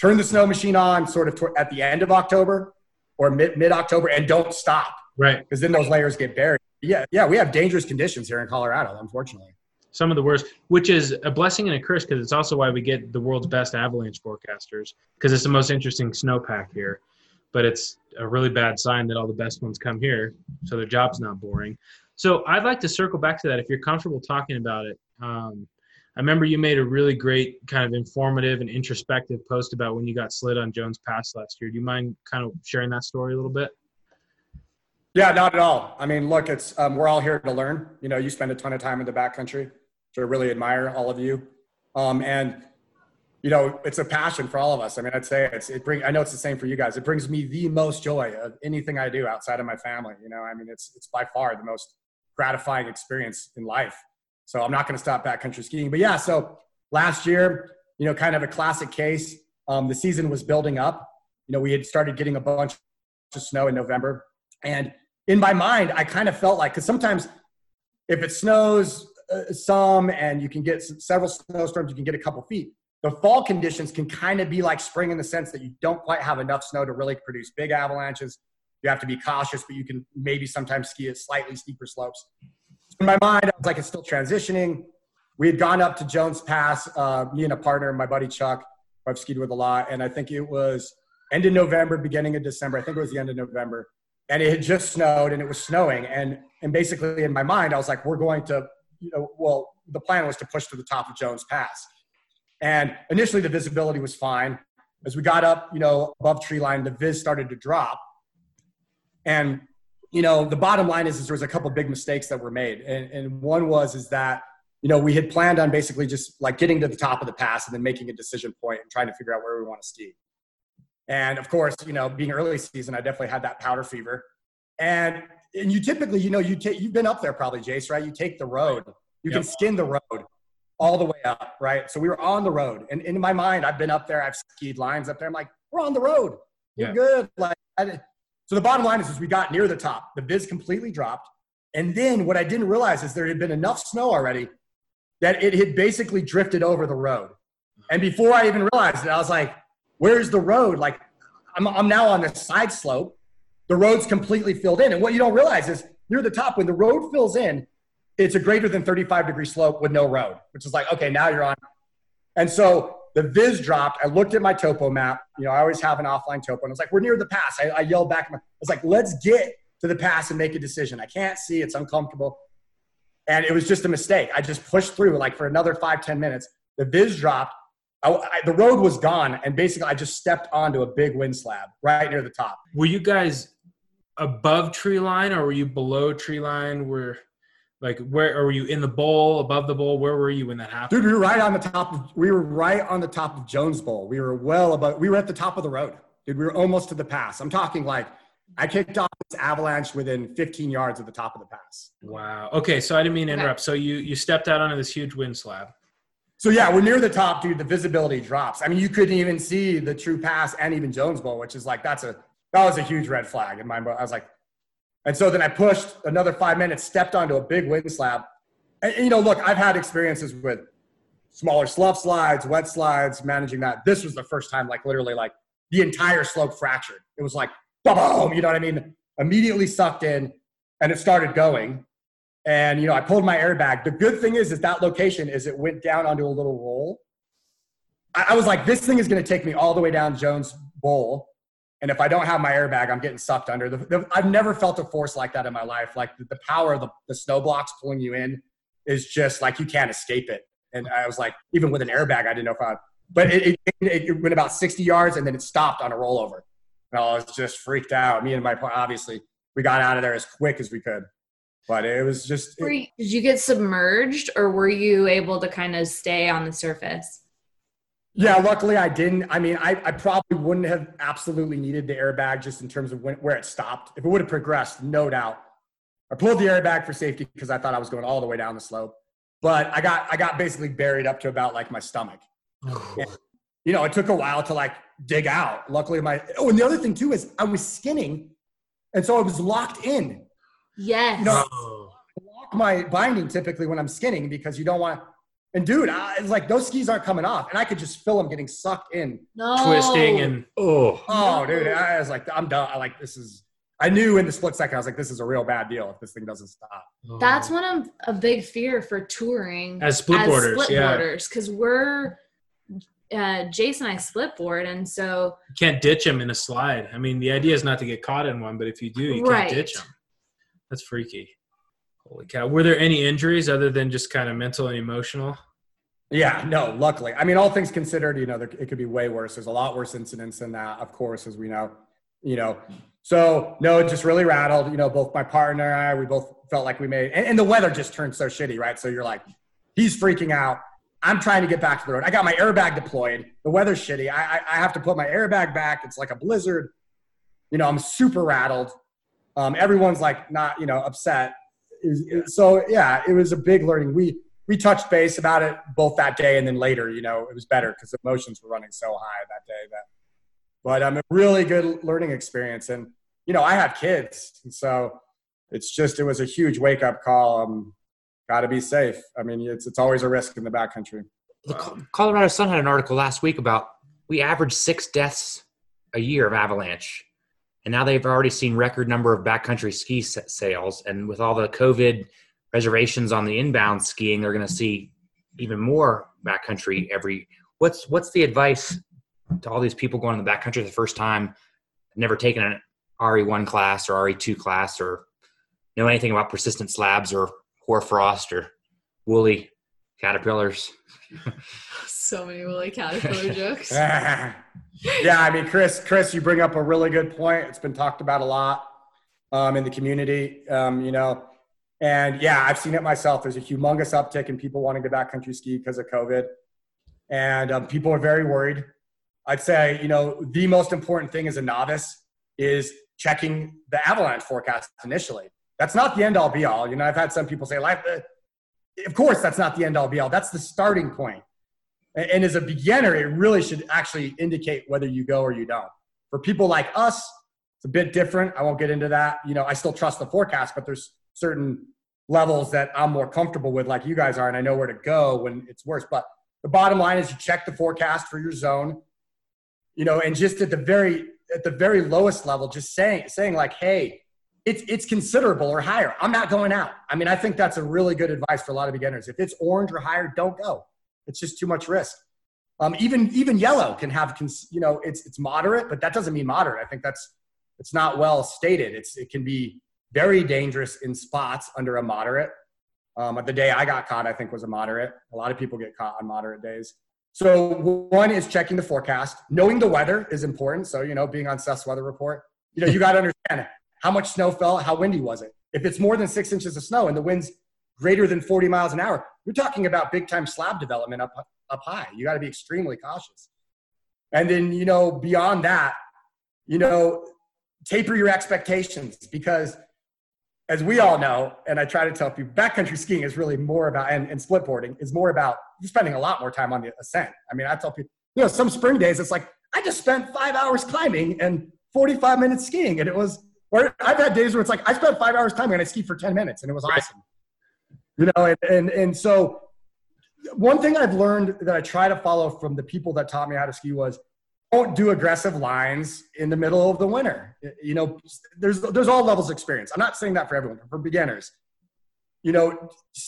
turn the snow machine on sort of at the end of October or mid mid-October and don't stop. Right. Because then those layers get buried. Yeah, yeah, we have dangerous conditions here in Colorado, unfortunately. Some of the worst, which is a blessing and a curse because it's also why we get the world's best avalanche forecasters because it's the most interesting snowpack here. But it's a really bad sign that all the best ones come here, so their job's not boring. So I'd like to circle back to that if you're comfortable talking about it. Um, I remember you made a really great kind of informative and introspective post about when you got slid on Jones Pass last year. Do you mind kind of sharing that story a little bit? Yeah, not at all. I mean, look, it's um, we're all here to learn. You know, you spend a ton of time in the backcountry, so I really admire all of you. Um, and, you know, it's a passion for all of us. I mean, I'd say it's, it brings, I know it's the same for you guys. It brings me the most joy of anything I do outside of my family. You know, I mean, it's, it's by far the most gratifying experience in life. So I'm not going to stop backcountry skiing, but yeah. So last year, you know, kind of a classic case, um, the season was building up. You know, we had started getting a bunch of snow in November, and in my mind, I kind of felt like, because sometimes if it snows uh, some and you can get some, several snowstorms, you can get a couple feet. The fall conditions can kind of be like spring in the sense that you don't quite have enough snow to really produce big avalanches. You have to be cautious, but you can maybe sometimes ski at slightly steeper slopes. In my mind, I was like, it's still transitioning. We had gone up to Jones Pass, uh, me and a partner, my buddy Chuck, who I've skied with a lot. And I think it was end of November, beginning of December. I think it was the end of November. And it had just snowed and it was snowing. And, and basically in my mind, I was like, we're going to, you know, well, the plan was to push to the top of Jones Pass. And initially the visibility was fine. As we got up, you know, above tree line, the vis started to drop. And, you know, the bottom line is, is there was a couple of big mistakes that were made. And, and one was, is that, you know, we had planned on basically just like getting to the top of the pass and then making a decision point and trying to figure out where we want to ski. And of course, you know, being early season, I definitely had that powder fever. And, and you typically, you know, you take, you've been up there probably, Jace, right? You take the road, you yep. can skin the road all the way up, right? So we were on the road. And in my mind, I've been up there, I've skied lines up there. I'm like, we're on the road. You're yeah. good. Like, I, so the bottom line is, is we got near the top, the viz completely dropped. And then what I didn't realize is there had been enough snow already that it had basically drifted over the road. And before I even realized it, I was like, where's the road? Like, I'm, I'm now on the side slope. The road's completely filled in. And what you don't realize is near the top, when the road fills in, it's a greater than thirty-five degree slope with no road, which is like, okay, now you're on. And so the viz dropped. I looked at my topo map. You know, I always have an offline topo. And I was like, we're near the pass. I, I yelled back. I was like, let's get to the pass and make a decision. I can't see. It's uncomfortable. And it was just a mistake. I just pushed through like for another five, ten minutes. The viz dropped. I, I, the road was gone. And basically, I just stepped onto a big wind slab right near the top. Were you guys above tree line or were you below tree line? Were... Like, where or were you in the bowl, above the bowl? Where were you when that happened? Dude, we were right on the top. Of, we were right on the top of Jones Bowl. We were well above. We were at the top of the road. Dude, we were almost to the pass. I'm talking like I kicked off this avalanche within fifteen yards of the top of the pass. Wow. Okay, so I didn't mean to interrupt. So you you stepped out onto this huge wind slab. So, yeah, we're near the top, dude. The visibility drops. I mean, you couldn't even see the true pass and even Jones Bowl, which is like that's a that was a huge red flag in my mind. I was like, and so then I pushed another five minutes, stepped onto a big wind slab. And, and, you know, look, I've had experiences with smaller slough slides, wet slides, managing that. This was the first time, like, literally, like, the entire slope fractured. It was like, boom, you know what I mean? Immediately sucked in, and it started going. And, you know, I pulled my airbag. The good thing is, is that location is it went down onto a little roll. I, I was like, this thing is going to take me all the way down Jones Bowl. And if I don't have my airbag, I'm getting sucked under. The, the, I've never felt a force like that in my life. Like the, the power of the, the snow blocks pulling you in is just like you can't escape it. And I was like, even with an airbag, I didn't know if I would. But it, it, it went about sixty yards and then it stopped on a rollover. And I was just freaked out. Me and my, obviously, we got out of there as quick as we could. But it was just. Were you, did you get submerged or were you able to kind of stay on the surface? Yeah, luckily I didn't. I mean, I, I probably wouldn't have absolutely needed the airbag just in terms of when, where it stopped. If it would have progressed, no doubt. I pulled the airbag for safety because I thought I was going all the way down the slope. But I got I got basically buried up to about like my stomach. And, you know, it took a while to like dig out. Luckily my – oh, and the other thing too is I was skinning, and so I was locked in. Yes. You know, oh. I lock my binding typically when I'm skinning because you don't want – and dude, I, it's like those skis aren't coming off, and I could just feel them getting sucked in, no. twisting, and oh, oh, dude, I was like, I'm done. I like this is. I knew in the split second, I was like, this is a real bad deal if this thing doesn't stop. That's oh. one of a big fear for touring as split boarders, as split yeah. boarders, because we're uh, Jason and I split board, and so you can't ditch them in a slide. I mean, the idea is not to get caught in one, but if you do, you right. can't ditch them. That's freaky. Holy cow. Were there any injuries other than just kind of mental and emotional? Yeah, no, luckily. I mean, all things considered, you know, there, it could be way worse. There's a lot worse incidents than that, of course, as we know. You know, So no, it just really rattled, you know, both my partner and I, we both felt like we made, and, and the weather just turned so shitty, right? So you're like, he's freaking out. I'm trying to get back to the road. I got my airbag deployed. The weather's shitty. I, I, I have to put my airbag back. It's like a blizzard. You know, I'm super rattled. Um, everyone's like not, you know, upset. It was, it, so yeah, it was a big learning. We, we touched base about it both that day. And then later, you know, it was better because the emotions were running so high that day. That, but um, a really good learning experience. And, you know, I have kids. And so it's just, it was a huge wake up call. Um, Got to be safe. I mean, it's it's always a risk in the backcountry. The Colorado Sun had an article last week about we average six deaths a year of avalanche, and now they've already seen record number of backcountry ski sales. And with all the COVID reservations on the inbound skiing, they're going to see even more backcountry every. What's what's the advice to all these people going in the backcountry for the first time, never taken an R E one class or R E two class or know anything about persistent slabs or Hoar frost or woolly caterpillars? So many woolly caterpillar jokes. Yeah, I mean, Chris, Chris, you bring up a really good point. It's been talked about a lot um, in the community, um, you know, and yeah, I've seen it myself. There's a humongous uptick in people wanting to backcountry ski because of COVID, and um, people are very worried. I'd say, you know, the most important thing as a novice is checking the avalanche forecast initially. That's not the end-all be-all. You know, I've had some people say, "Life," uh, of course, that's not the end-all be-all. That's the starting point. And, and as a beginner, it really should actually indicate whether you go or you don't. For people like us, it's a bit different. I won't get into that. You know, I still trust the forecast, but there's certain levels that I'm more comfortable with, like you guys are, and I know where to go when it's worse. But the bottom line is you check the forecast for your zone, you know, and just at the very at the very lowest level, just saying saying like, "Hey, It's it's considerable or higher. I'm not going out." I mean, I think that's a really good advice for a lot of beginners. If it's orange or higher, don't go. It's just too much risk. Um, even even yellow can have, cons- you know, it's it's moderate, but that doesn't mean moderate. I think that's, it's not well stated. It's It can be very dangerous in spots under a moderate. Um, the day I got caught, I think, was a moderate. A lot of people get caught on moderate days. So one is checking the forecast. Knowing the weather is important. So, you know, being on Seth's Weather Report, you know, you got to understand it. How much snow fell? How windy was it? If it's more than six inches of snow and the wind's greater than forty miles an hour, you're talking about big time slab development up, up high. You got to be extremely cautious. And then, you know, beyond that, you know, taper your expectations, because as we all know, and I try to tell people, backcountry skiing is really more about, and, and splitboarding is more about, you're spending a lot more time on the ascent. I mean, I tell people, you know, some spring days, it's like, I just spent five hours climbing and forty-five minutes skiing. And it was, Or I've had days where it's like, I spent five hours climbing and I skied for ten minutes and it was awesome. You know, and, and and so one thing I've learned that I try to follow from the people that taught me how to ski was, don't do aggressive lines in the middle of the winter. You know, there's there's all levels of experience. I'm not saying that for everyone, but for beginners, you know,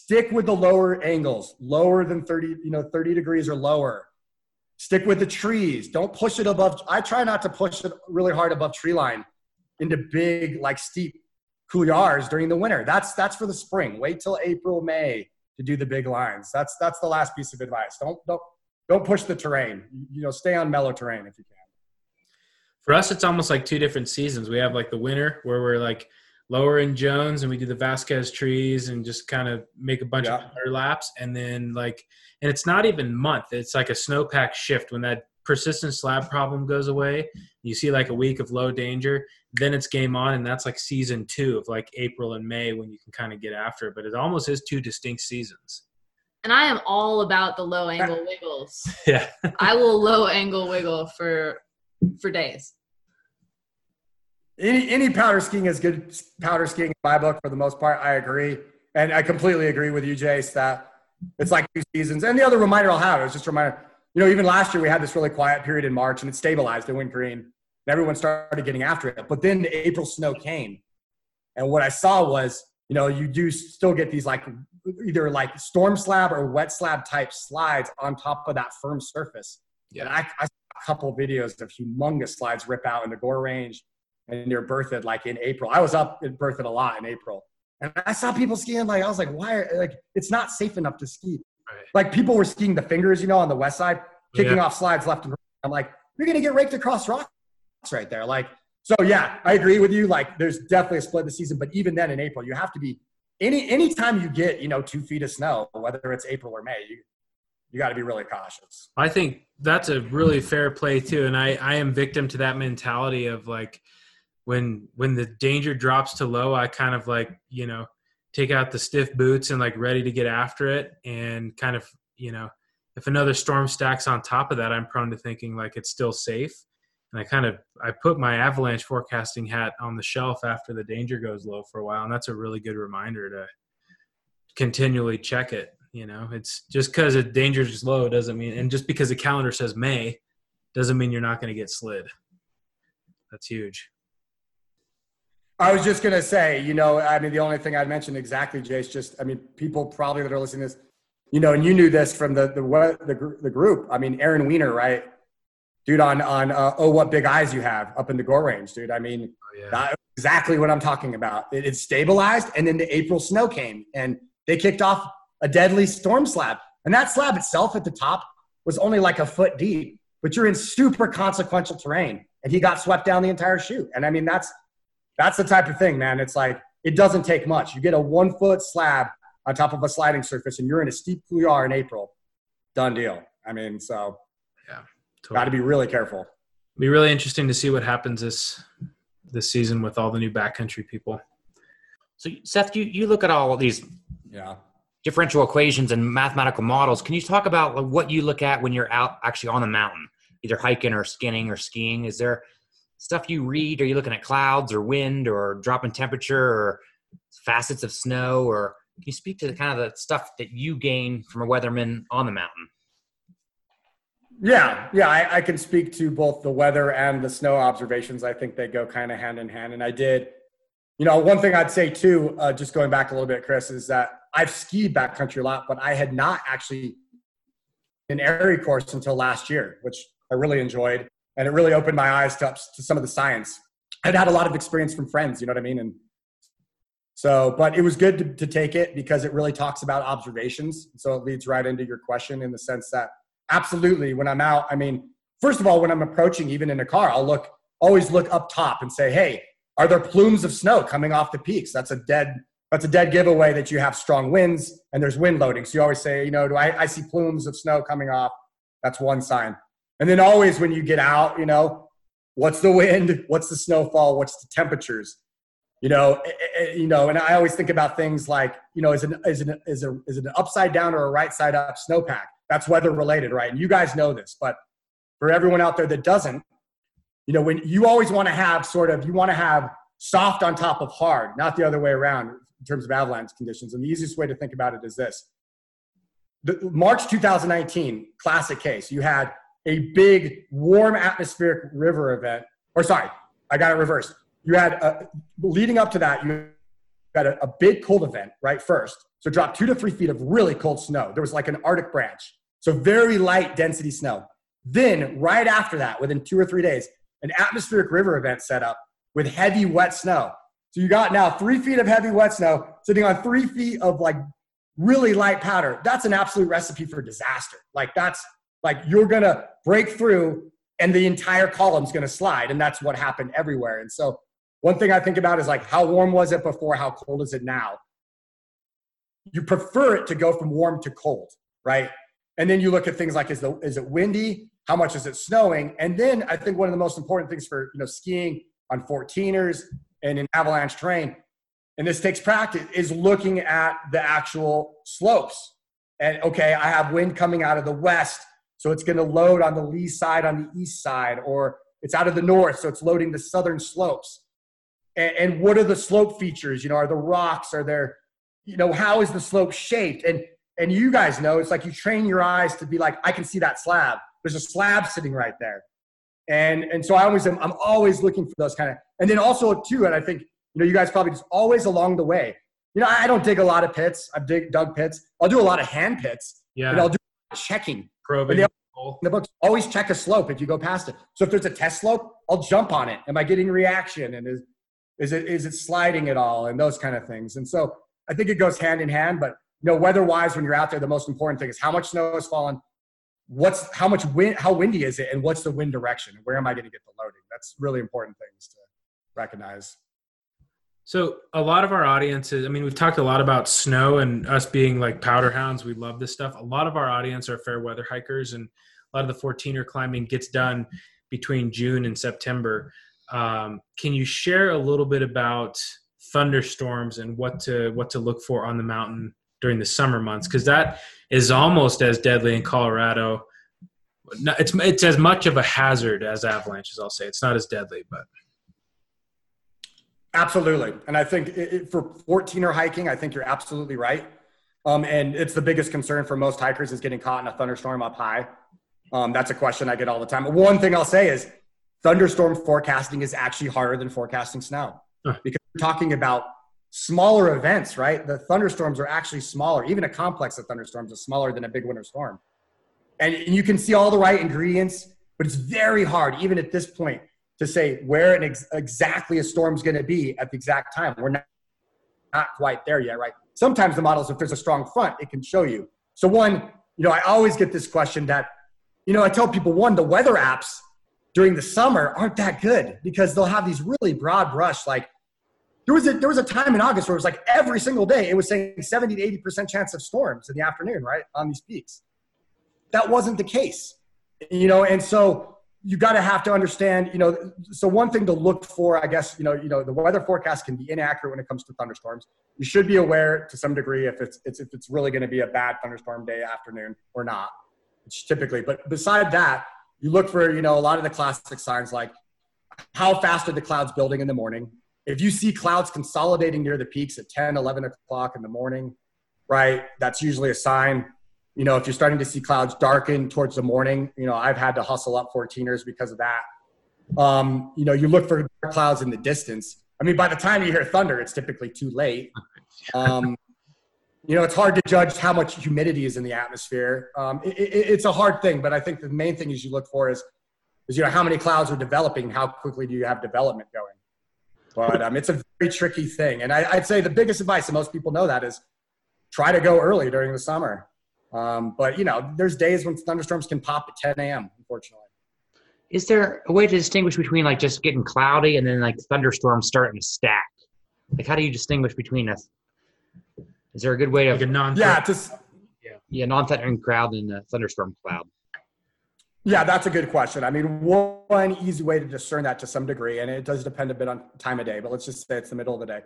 stick with the lower angles, lower than thirty, you know, thirty degrees or lower. Stick with the trees. Don't push it above. I try not to push it really hard above tree line into big, like steep couloirs during the winter. That's that's for the spring. Wait till April, May to do the big lines. That's that's the last piece of advice. Don't don't don't push the terrain. You know, stay on mellow terrain if you can. For us, it's almost like two different seasons. We have like the winter where we're like lower in Jones and we do the Vasquez trees and just kind of make a bunch yeah. of laps, and then like, and it's not even month. It's like a snowpack shift when that persistent slab problem goes away. You see like a week of low danger, then it's game on, and that's like season two of like April and May when you can kind of get after it. But it almost is two distinct seasons. And I am all about the low angle wiggles. Yeah. I will low angle wiggle for for days. Any any powder skiing is good powder skiing in my book for the most part. I agree. And I completely agree with you, Jace, that it's like two seasons. And the other reminder I'll have is just a reminder, you know, even last year we had this really quiet period in March and it stabilized. It went green and everyone started getting after it. But then the April snow came. And what I saw was, you know, you do still get these like either like storm slab or wet slab type slides on top of that firm surface. Yeah. And I, I saw a couple of videos of humongous slides rip out in the Gore Range and near Bertha, like in April. I was up in Bertha a lot in April. And I saw people skiing, like, I was like, why? Are, like, it's not safe enough to ski. Like, people were skiing the fingers, you know, on the west side, kicking yeah. off slides left and right. I'm like, you're going to get raked across rocks right there. Like, So yeah, I agree with you. Like there's definitely a split in the season, but even then in April, you have to be any, anytime you get, you know, two feet of snow, whether it's April or May, you, you got to be really cautious. I think that's a really fair play too. And I, I am victim to that mentality of like, when, when the danger drops to low, I kind of like, you know, take out the stiff boots and like ready to get after it. And kind of, you know, if another storm stacks on top of that, I'm prone to thinking like it's still safe. And I kind of, I put my avalanche forecasting hat on the shelf after the danger goes low for a while. And that's a really good reminder to continually check it. You know, it's just because the danger is low doesn't mean, and just because the calendar says May doesn't mean you're not going to get slid. That's huge. I was just going to say, you know, I mean, the only thing I'd mention exactly, Jace, just, I mean, people probably that are listening to this, you know, and you knew this from the, the, the, the group, I mean, Aaron Weiner, right? Dude, on, on uh, oh, what big eyes you have up in the Gore Range, dude. I mean, oh, yeah. That's exactly what I'm talking about. It, it stabilized, and then the April snow came, and they kicked off a deadly storm slab. And that slab itself at the top was only like a foot deep, but you're in super consequential terrain, and he got swept down the entire chute. And, I mean, that's that's the type of thing, man. It's like it doesn't take much. You get a one-foot slab on top of a sliding surface, and you're in a steep couloir in April. Done deal. I mean, so – yeah. Got to be really careful. It'll be really interesting to see what happens this this season with all the new backcountry people. So, Seth, you, you look at all of these yeah. differential equations and mathematical models. Can you talk about what you look at when you're out actually on the mountain, either hiking or skinning or skiing? Is there stuff you read? Are you looking at clouds or wind or drop in temperature or facets of snow? Or can you speak to the kind of the stuff that you gain from a weatherman on the mountain? Yeah, yeah, I, I can speak to both the weather and the snow observations. I think they go kind of hand in hand. And I did, you know, one thing I'd say too, uh, just going back a little bit, Chris, is that I've skied backcountry a lot, but I had not actually an airy course until last year, which I really enjoyed. And it really opened my eyes to, to some of the science. I'd had a lot of experience from friends, you know what I mean? And so, but it was good to, to take it because it really talks about observations. So it leads right into your question in the sense that absolutely. When I'm out, I mean, first of all, when I'm approaching, even in a car, I'll look, always look up top and say, hey, are there plumes of snow coming off the peaks? That's a dead, that's a dead giveaway that you have strong winds and there's wind loading. So you always say, you know, do I, I see plumes of snow coming off? That's one sign. And then always when you get out, you know, what's the wind? What's the snowfall? What's the temperatures? You know, it, it, you know, and I always think about things like, you know, is an, is an, is a, is it an upside down or a right side up snowpack? That's weather related, right? And you guys know this, but for everyone out there that doesn't, you know, when you always want to have sort of, you want to have soft on top of hard, not the other way around in terms of avalanche conditions. And the easiest way to think about it is this. The March twenty nineteen, classic case, you had a big warm atmospheric river event, or sorry, I got it reversed. You had, a, leading up to that, you had a, a big cold event, right, first. So dropped two to three feet of really cold snow. There was like an Arctic branch. So very light density snow. Then right after that, within two or three days, an atmospheric river event set up with heavy wet snow. So you got now three feet of heavy wet snow sitting on three feet of like really light powder. That's an absolute recipe for disaster. Like that's like you're going to break through and the entire column's going to slide. And that's what happened everywhere. And so one thing I think about is like how warm was it before? How cold is it now? You prefer it to go from warm to cold, right? And then you look at things like, is the is it windy? How much is it snowing? And then I think one of the most important things for, you know, skiing on fourteeners and in avalanche terrain, and this takes practice, is looking at the actual slopes. And okay, I have wind coming out of the west, so it's going to load on the lee side, on the east side, or it's out of the north, so it's loading the southern slopes. And, and what are the slope features? You know, are the rocks, are there... you know, how is the slope shaped? And and you guys know, it's like you train your eyes to be like, I can see that slab. There's a slab sitting right there. And and so I always am, I'm always looking for those kind of, and then also too, and I think, you know, you guys probably just always along the way. You know, I don't dig a lot of pits. I've dig, dug pits. I'll do a lot of hand pits. Yeah. And I'll do checking. Probing. They, the books always check a slope if you go past it. So if there's a test slope, I'll jump on it. Am I getting reaction? And is, is it is it sliding at all? And those kind of things. And so I think it goes hand in hand, but you know, weather-wise, when you're out there, the most important thing is how much snow has fallen, what's how much wind, how windy is it, and what's the wind direction, and where am I going to get the loading? That's really important things to recognize. So a lot of our audiences, I mean, we've talked a lot about snow and us being like powder hounds. We love this stuff. A lot of our audience are fair weather hikers, and a lot of the fourteener climbing gets done between June and September. Um, can you share a little bit about thunderstorms and what to what to look for on the mountain during the summer months? Because that is almost as deadly in Colorado. It's, it's as much of a hazard as avalanches, I'll say. It's not as deadly, but... Absolutely. And I think it, it, for fourteener hiking, I think you're absolutely right. Um, and it's the biggest concern for most hikers is getting caught in a thunderstorm up high. Um, that's a question I get all the time. One thing I'll say is thunderstorm forecasting is actually harder than forecasting snow huh. because we're talking about smaller events, right? The thunderstorms are actually smaller. Even a complex of thunderstorms is smaller than a big winter storm. And, and you can see all the right ingredients, but it's very hard, even at this point, to say where an ex- exactly a storm's going to be at the exact time. We're not, not quite there yet, right? Sometimes the models, if there's a strong front, it can show you. So one, you know, I always get this question that, you know, I tell people, one, the weather apps during the summer aren't that good because they'll have these really broad brush. Like there was a, there was a time in August where it was like every single day, it was saying seventy to eighty percent chance of storms in the afternoon, right? On these peaks. That wasn't the case, you know? And so, you got to have to understand, you know, so one thing to look for, I guess, you know, you know, the weather forecast can be inaccurate when it comes to thunderstorms. You should be aware to some degree if it's, it's if it's really going to be a bad thunderstorm day afternoon or not, which typically, but beside that, you look for, you know, a lot of the classic signs, like how fast are the clouds building in the morning? If you see clouds consolidating near the peaks at ten, eleven o'clock in the morning, right? That's usually a sign. You know, if you're starting to see clouds darken towards the morning, you know, I've had to hustle up fourteeners because of that. Um, you know, you look for clouds in the distance. I mean, by the time you hear thunder, it's typically too late. Um, you know, it's hard to judge how much humidity is in the atmosphere. Um, it, it, it's a hard thing, but I think the main thing is you look for is, is, you know, how many clouds are developing? How quickly do you have development going? But um, it's a very tricky thing. And I, I'd say the biggest advice, and most people know that, is try to go early during the summer. Um, but, you know, there's days when thunderstorms can pop at ten a.m., unfortunately. Is there a way to distinguish between, like, just getting cloudy and then, like, thunderstorms starting to stack? Like, how do you distinguish between us? Is there a good way to... Like a non yeah, just, yeah, yeah, non-threatening cloud and a thunderstorm cloud. Yeah, that's a good question. I mean, one easy way to discern that to some degree, and it does depend a bit on time of day, but let's just say it's the middle of the day.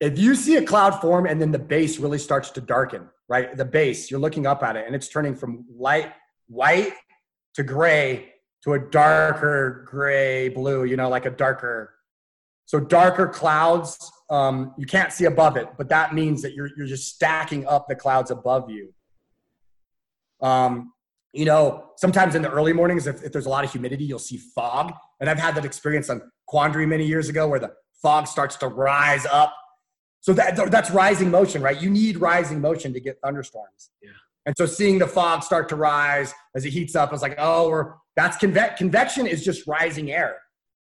If you see a cloud form and then the base really starts to darken, right? The base, you're looking up at it and it's turning from light white to gray to a darker gray blue, you know, like a darker. So darker clouds, um, you can't see above it, but that means that you're you're just stacking up the clouds above you. Um, you know, sometimes in the early mornings, if, if there's a lot of humidity, you'll see fog. And I've had that experience on Quandary many years ago where the fog starts to rise up. So that that's rising motion, right? You need rising motion to get thunderstorms. Yeah. And so seeing the fog start to rise as it heats up, it's like, oh, we're, that's conve- convection is just rising air,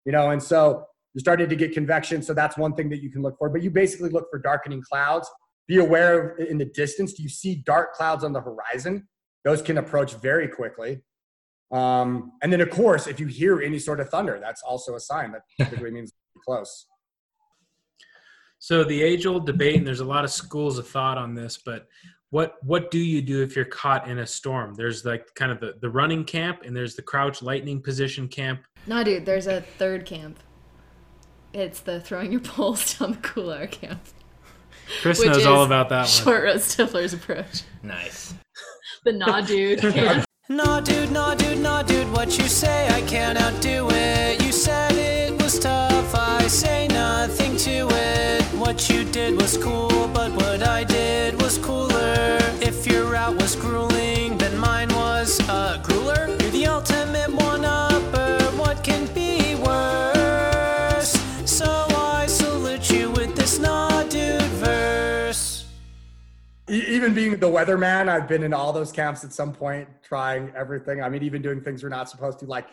you know? And so you're starting to get convection. So that's one thing that you can look for, but you basically look for darkening clouds. Be aware of in the distance, do you see dark clouds on the horizon? Those can approach very quickly. Um, and then of course, if you hear any sort of thunder, that's also a sign that typically means close. So the age-old debate, and there's a lot of schools of thought on this, but what what do you do if you're caught in a storm? There's like kind of the, the running camp, and there's the crouch lightning position camp. No, dude, there's a third camp. It's the throwing your poles down the cool air camp. Chris knows all about that one. Short Road Stifler's approach. Nice. The nah, dude. Nah, dude, nah, dude, nah, dude, what you say, I can't outdo it. You said it was tough, I say nothing to it. What you did was cool, but what I did was cooler. If your route was grueling, then mine was uh, grueler. You're the ultimate one-upper, what can be worse? So I salute you with this nah dude verse. Even being the weatherman, I've been in all those camps at some point, trying everything. I mean, even doing things you're not supposed to, like,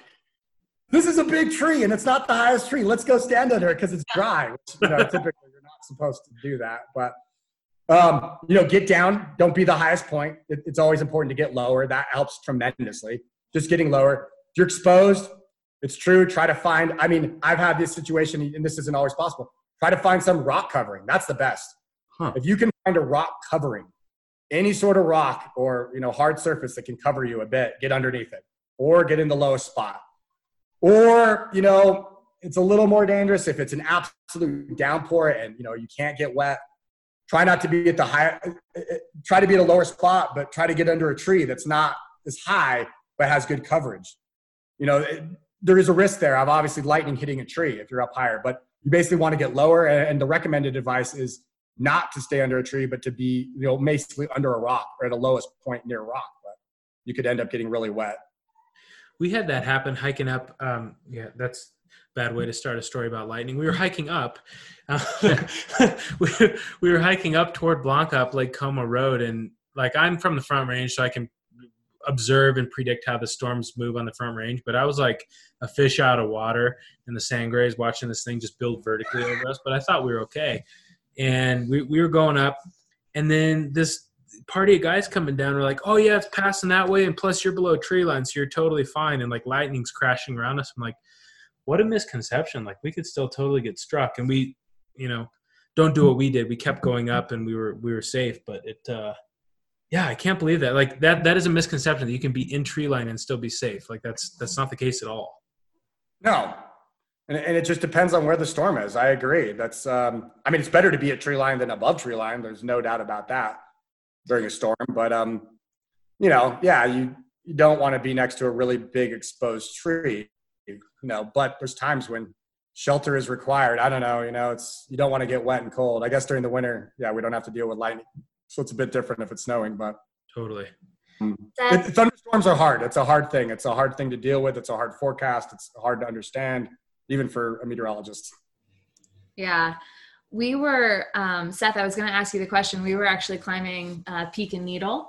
this is a big tree and it's not the highest tree. Let's go stand under it because it's dry, which, you know, typically. Supposed to do that, but um you know get down, don't be the highest point. It, it's always important to get lower. That helps tremendously, just getting lower. If you're exposed, It's true. Try to find, I mean, I've had this situation, and this isn't always possible. Try to find some rock covering. That's the best. Huh. If you can find a rock covering, any sort of rock or, you know, hard surface that can cover you a bit, get underneath it or get in the lowest spot. Or, you know, it's a little more dangerous if it's an absolute downpour and, you know, you can't get wet. Try not to be at the higher, try to be at a lower spot, but try to get under a tree that's not as high, but has good coverage. You know, it, there is a risk there of obviously lightning hitting a tree if you're up higher, but you basically want to get lower. And, and the recommended advice is not to stay under a tree, but to be, you know, basically under a rock or at the lowest point near a rock. But you could end up getting really wet. We had that happen hiking up. Um, yeah, that's a bad way to start a story about lightning. We were hiking up. Uh, we, we were hiking up toward Blanca up Lake Como Road. And like, I'm from the Front Range, so I can observe and predict how the storms move on the Front Range. But I was like a fish out of water in the sand grays watching this thing just build vertically over us. But I thought we were okay. And we, we were going up, and then this party of guys coming down were like, oh yeah, it's passing that way, and plus you're below tree line, so you're totally fine, and like lightning's crashing around us. I'm like, what a misconception. Like, we could still totally get struck. And we, you know, don't do what we did. We kept going up, and we were we were safe. But it, uh, yeah, I can't believe that. Like, that that is a misconception that you can be in tree line and still be safe. Like, that's that's not the case at all. No. And it just depends on where the storm is. I agree. That's, um, I mean, it's better to be at tree line than above tree line. There's no doubt about that during a storm. But, um, you know, yeah, you, you don't want to be next to a really big exposed tree, you know, but there's times when shelter is required. I don't know, you know, it's, you don't want to get wet and cold. I guess during the winter, yeah, we don't have to deal with lightning. So it's a bit different if it's snowing, but. Totally. It, thunderstorms are hard. It's a hard thing. It's a hard thing to deal with. It's a hard forecast. It's hard to understand, even for a meteorologist. Yeah, we were, um, Seth, I was going to ask you the question. We were actually climbing uh, Peak and Needle,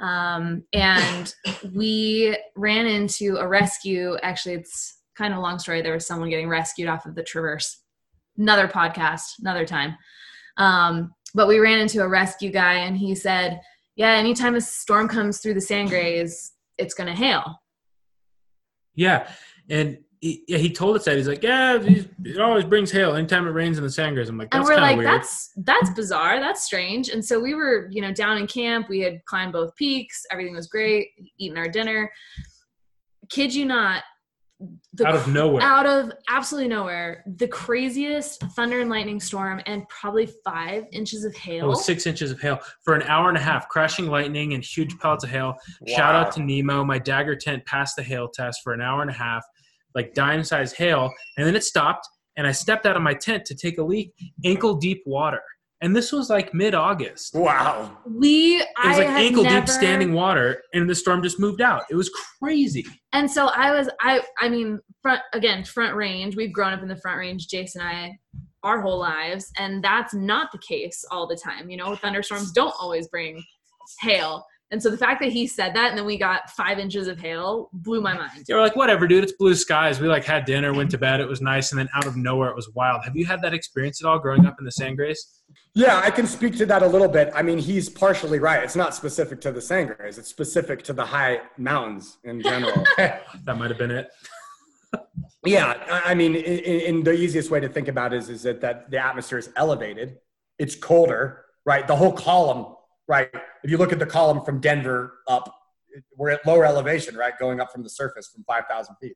um, and we ran into a rescue. Actually, it's kind of a long story. There was someone getting rescued off of the Traverse. Another podcast, another time. Um, but we ran into a rescue guy, and he said, yeah, anytime a storm comes through the sand grays, it's going to hail. Yeah, and He, he told us that. He's like, yeah, it always brings hail anytime it rains in the sand grays. I'm like, that's kind of weird. And we're like, that's, that's bizarre. That's strange. And so we were, you know, down in camp. We had climbed both peaks. Everything was great. Eating our dinner. Kid you not. The, out of nowhere. Out of absolutely nowhere. The craziest thunder and lightning storm, and probably five inches of hail. Oh, six inches of hail for an hour and a half. Crashing lightning and huge pellets of hail. Wow. Shout out to Nemo. My dagger tent passed the hail test for an hour and a half. Like dime-sized hail, and then it stopped, and I stepped out of my tent to take a leak, ankle-deep water. And this was like mid-August. Wow. We, it was like ankle-deep never... standing water, and the storm just moved out. It was crazy. And so I was, I I mean, front again, Front Range. We've grown up in the Front Range, Jason and I, our whole lives, and that's not the case all the time. You know, thunderstorms don't always bring hail. And so the fact that he said that, and then we got five inches of hail, blew my mind. They were like, whatever, dude, it's blue skies. We like had dinner, went to bed. It was nice. And then out of nowhere, it was wild. Have you had that experience at all growing up in the sand grays? Yeah, I can speak to that a little bit. I mean, he's partially right. It's not specific to the sand grays. It's specific to the high mountains in general. That might have been it. Yeah, I mean, in, in the easiest way to think about it is, is that, that the atmosphere is elevated. It's colder, right? The whole column. Right. If you look at the column from Denver up, we're at lower elevation, right? Going up from the surface from five thousand feet.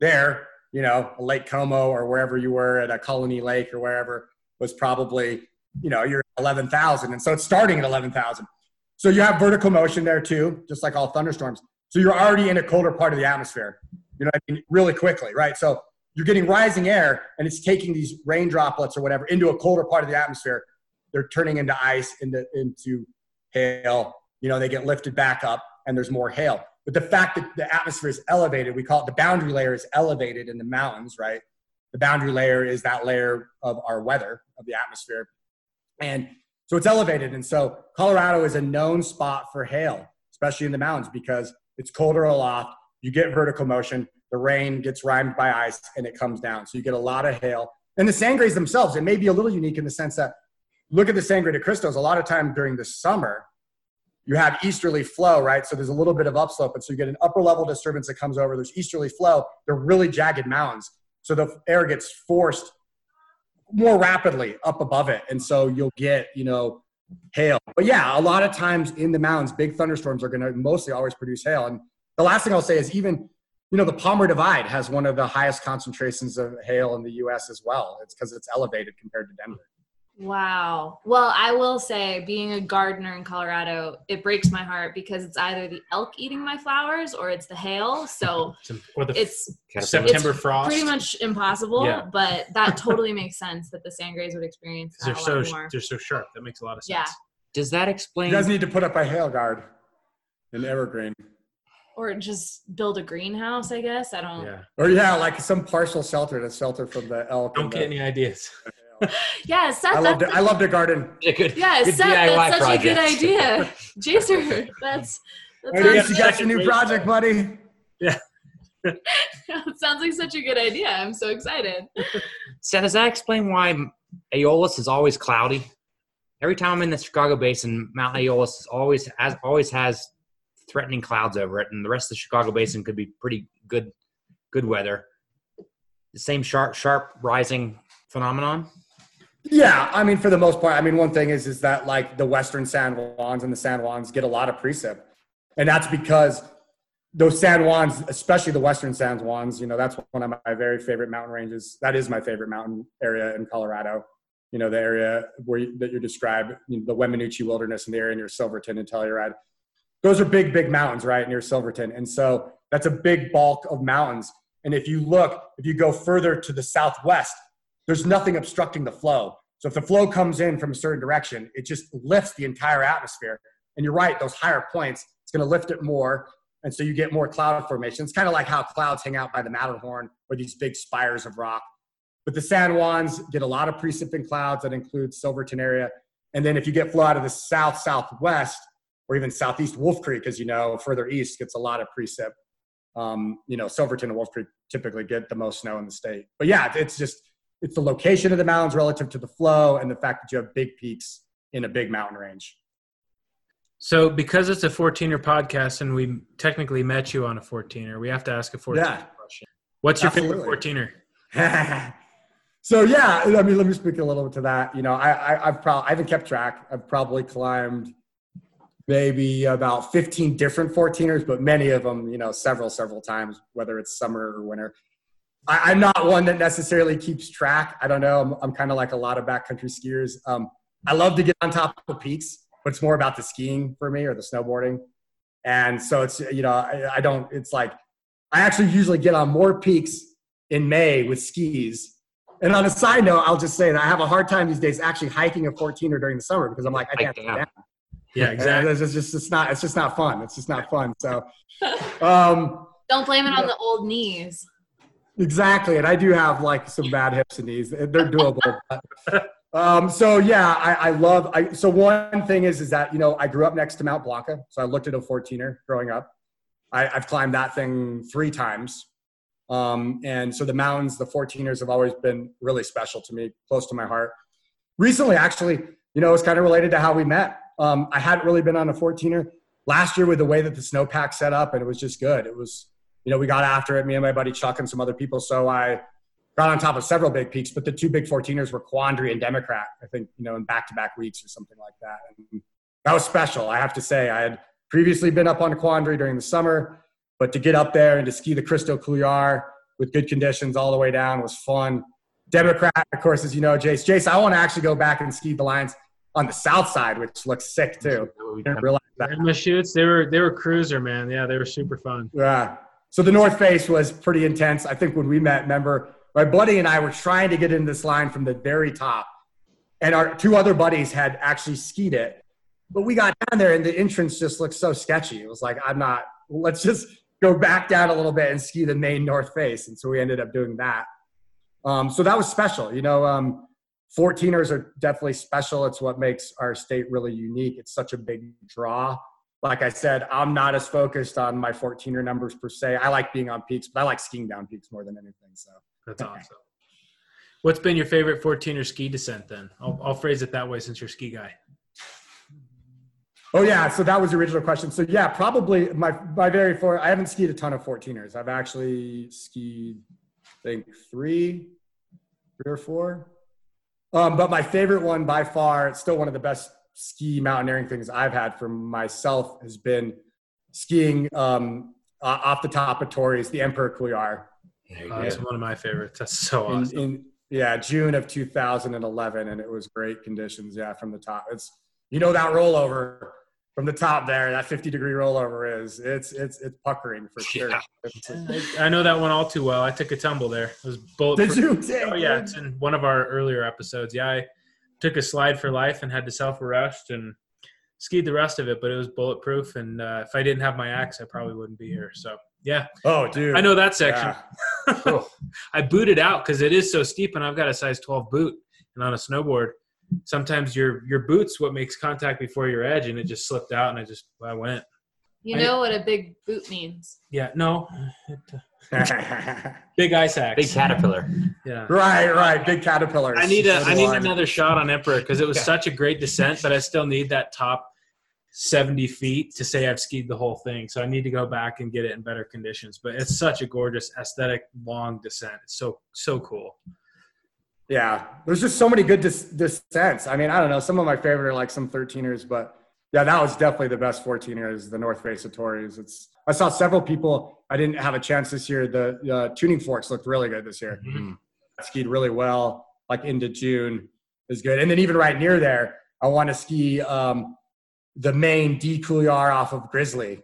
There, you know, Lake Como or wherever you were at a Colony Lake or wherever was probably, you know, you're eleven thousand. And so it's starting at eleven thousand. So you have vertical motion there too, just like all thunderstorms. So you're already in a colder part of the atmosphere, you know what I mean? Really quickly, right? So you're getting rising air, and it's taking these rain droplets or whatever into a colder part of the atmosphere. They're turning into ice, into, into, hail, you know, they get lifted back up and there's more hail. But the fact that the atmosphere is elevated, we call it the boundary layer is elevated in the mountains, right? The boundary layer is that layer of our weather, of the atmosphere. And so it's elevated. And so Colorado is a known spot for hail, especially in the mountains, because it's colder aloft, you get vertical motion, the rain gets rimed by ice and it comes down. So you get a lot of hail. And the sand grays themselves, it may be a little unique in the sense that look at the Sangre de Cristo. A lot of time during the summer, you have easterly flow, right? So there's a little bit of upslope. And so you get an upper level disturbance that comes over. There's easterly flow. They're really jagged mountains. So the air gets forced more rapidly up above it. And so you'll get, you know, hail. But yeah, a lot of times in the mountains, big thunderstorms are going to mostly always produce hail. And the last thing I'll say is even, you know, the Palmer Divide has one of the highest concentrations of hail in the U S as well. It's because it's elevated compared to Denver. Wow. Well, I will say, being a gardener in Colorado, it breaks my heart because it's either the elk eating my flowers or it's the hail. So or the it's September it's frost. Pretty much impossible, yeah. But that totally makes sense that the sangres would experience that. They're a so lot more. They're so sharp. That makes a lot of sense. Yeah. Does that explain? You guys need to put up a hail guard in Evergreen. Or just build a greenhouse, I guess. I don't. Yeah. Or yeah, like some partial shelter to shelter from the elk. Don't get the... any ideas. Yeah, Seth. I love to, I love to garden. Yeah, good, yeah good Seth, D I Y that's such project. A good idea. Jaser, that's. that's I guess you got your new project, buddy. Yeah. Sounds like such a good idea. I'm so excited. Seth, does that explain why Aeolus is always cloudy? Every time I'm in the Chicago Basin, Mount Aeolus is always as always has. Threatening clouds over it, and the rest of the Chicago Basin could be pretty good good weather. The same sharp sharp rising phenomenon? Yeah, I mean, for the most part, I mean, one thing is is that like the Western San Juans and the San Juans get a lot of precip, and that's because those San Juans, especially the Western San Juans, you know, that's one of my very favorite mountain ranges. That is my favorite mountain area in Colorado. You know, the area where you, that you describe, you know, the Wemenucci Wilderness and the area near Silverton and Telluride. Those are big, big mountains, right, near Silverton. And so that's a big bulk of mountains. And if you look, if you go further to the southwest, there's nothing obstructing the flow. So if the flow comes in from a certain direction, it just lifts the entire atmosphere. And you're right, those higher points, it's going to lift it more. And so you get more cloud formation. It's kind of like how clouds hang out by the Matterhorn or these big spires of rock. But the San Juans get a lot of precipient clouds that include Silverton area. And then if you get flow out of the south, southwest, or even southeast, Wolf Creek, as you know, further east gets a lot of precip. Um, you know, Silverton and Wolf Creek typically get the most snow in the state. But yeah, it's just, it's the location of the mountains relative to the flow and the fact that you have big peaks in a big mountain range. So because it's a fourteener podcast and we technically met you on a fourteener, we have to ask a fourteener yeah. question. What's your Absolutely. favorite fourteener? So yeah, I mean, let me speak a little bit to that. You know, I, I, I've probably, I haven't kept track. I've probably climbed maybe about fifteen different fourteeners, but many of them, you know, several, several times, whether it's summer or winter. I, I'm not one that necessarily keeps track. I don't know. I'm, I'm kind of like a lot of backcountry skiers. Um, I love to get on top of peaks, but it's more about the skiing for me or the snowboarding. And so it's, you know, I, I don't, it's like, I actually usually get on more peaks in May with skis. And on a side note, I'll just say that I have a hard time these days actually hiking a fourteener during the summer because I'm like, I can't do that. Yeah, exactly. It's just, it's not, it's just not fun. It's just not fun. So, um, don't blame it on the old knees. Exactly. And I do have like some bad hips and knees. They're doable. But, um, so yeah, I, I love, I, so one thing is, is that, you know, I grew up next to Mount Blanca. So I looked at a fourteener growing up. I, I've climbed that thing three times. Um, and so the mountains, the fourteeners have always been really special to me, close to my heart. Recently, actually, you know, it's kind of related to how we met. Um, I hadn't really been on a fourteener last year with the way that the snowpack set up, and it was just good. It was, you know, we got after it, me and my buddy Chuck and some other people. So I got on top of several big peaks, but the two big fourteeners were Quandary and Democrat, I think, you know, in back-to-back weeks or something like that. And that was special. I have to say, I had previously been up on Quandary during the summer, but to get up there and to ski the Cristo Couloir with good conditions all the way down was fun. Democrat, of course, as you know, Jace, Jace, I want to actually go back and ski the lines on the south side, which looks sick too. I didn't realize that. The shoots, they were they were cruiser, man. Yeah, they were super fun. Yeah. So the north face was pretty intense. I think when we met, remember, my buddy and I were trying to get in this line from the very top, and our two other buddies had actually skied it, but we got down there and the entrance just looked so sketchy. It was like, I'm not. Let's just go back down a little bit and ski the main north face, and so we ended up doing that. Um, so that was special, you know. Um, fourteeners are definitely special. It's what makes our state really unique. It's such a big draw. Like I said, I'm not as focused on my fourteener numbers per se. I like being on peaks, but I like skiing down peaks more than anything. So that's awesome. What's been your favorite fourteener ski descent then? I'll, I'll phrase it that way since you're a ski guy. Oh yeah, so that was the original question. So yeah, probably my my very four. I haven't skied a ton of fourteeners. I've actually skied, I think three, three or four. Um, but my favorite one by far, it's still one of the best ski mountaineering things I've had for myself, has been skiing um, off the top of Torreys, the Emperor Couillard. Uh, it's one of my favorites. That's so awesome. In, in, yeah, June of two thousand eleven, and it was great conditions. Yeah, from the top, it's you know that rollover from the top there, that fifty degree rollover is it's it's it's puckering for sure. Yeah. I, I know that one all too well. I took a tumble there. It was both. Did you? Oh yeah, it's in one of our earlier episodes. Yeah, I took a slide for life and had to self-arrest and skied the rest of it, but it was bulletproof. And uh, if I didn't have my axe, I probably wouldn't be here. So. Yeah. Oh, dude. I know that section. Yeah. Cool. I booted out because it is so steep, and I've got a size twelve boot. And on a snowboard, sometimes your your boot's what makes contact before your edge, and it just slipped out, and I just I went. You I, know what a big boot means? Yeah. No. Big ice axe. Big caterpillar. Yeah. Right. Right. Big caterpillar. I need a. That's I need one. Another shot on Emperor because it was yeah. such a great descent, but I still need that top seventy feet to say I've skied the whole thing. So I need to go back and get it in better conditions, but it's such a gorgeous aesthetic, long descent. It's so, so cool. Yeah. There's just so many good des- descents. I mean, I don't know. Some of my favorite are like some thirteeners, but yeah, that was definitely the best fourteeners, the North Face of Torreys. It's, I saw several people. I didn't have a chance this year. The uh, Tuning Forks looked really good this year. Mm-hmm. I skied really well, like into June is good. And then even right near there, I want to ski, um, the main D Couillard off of Grizzly.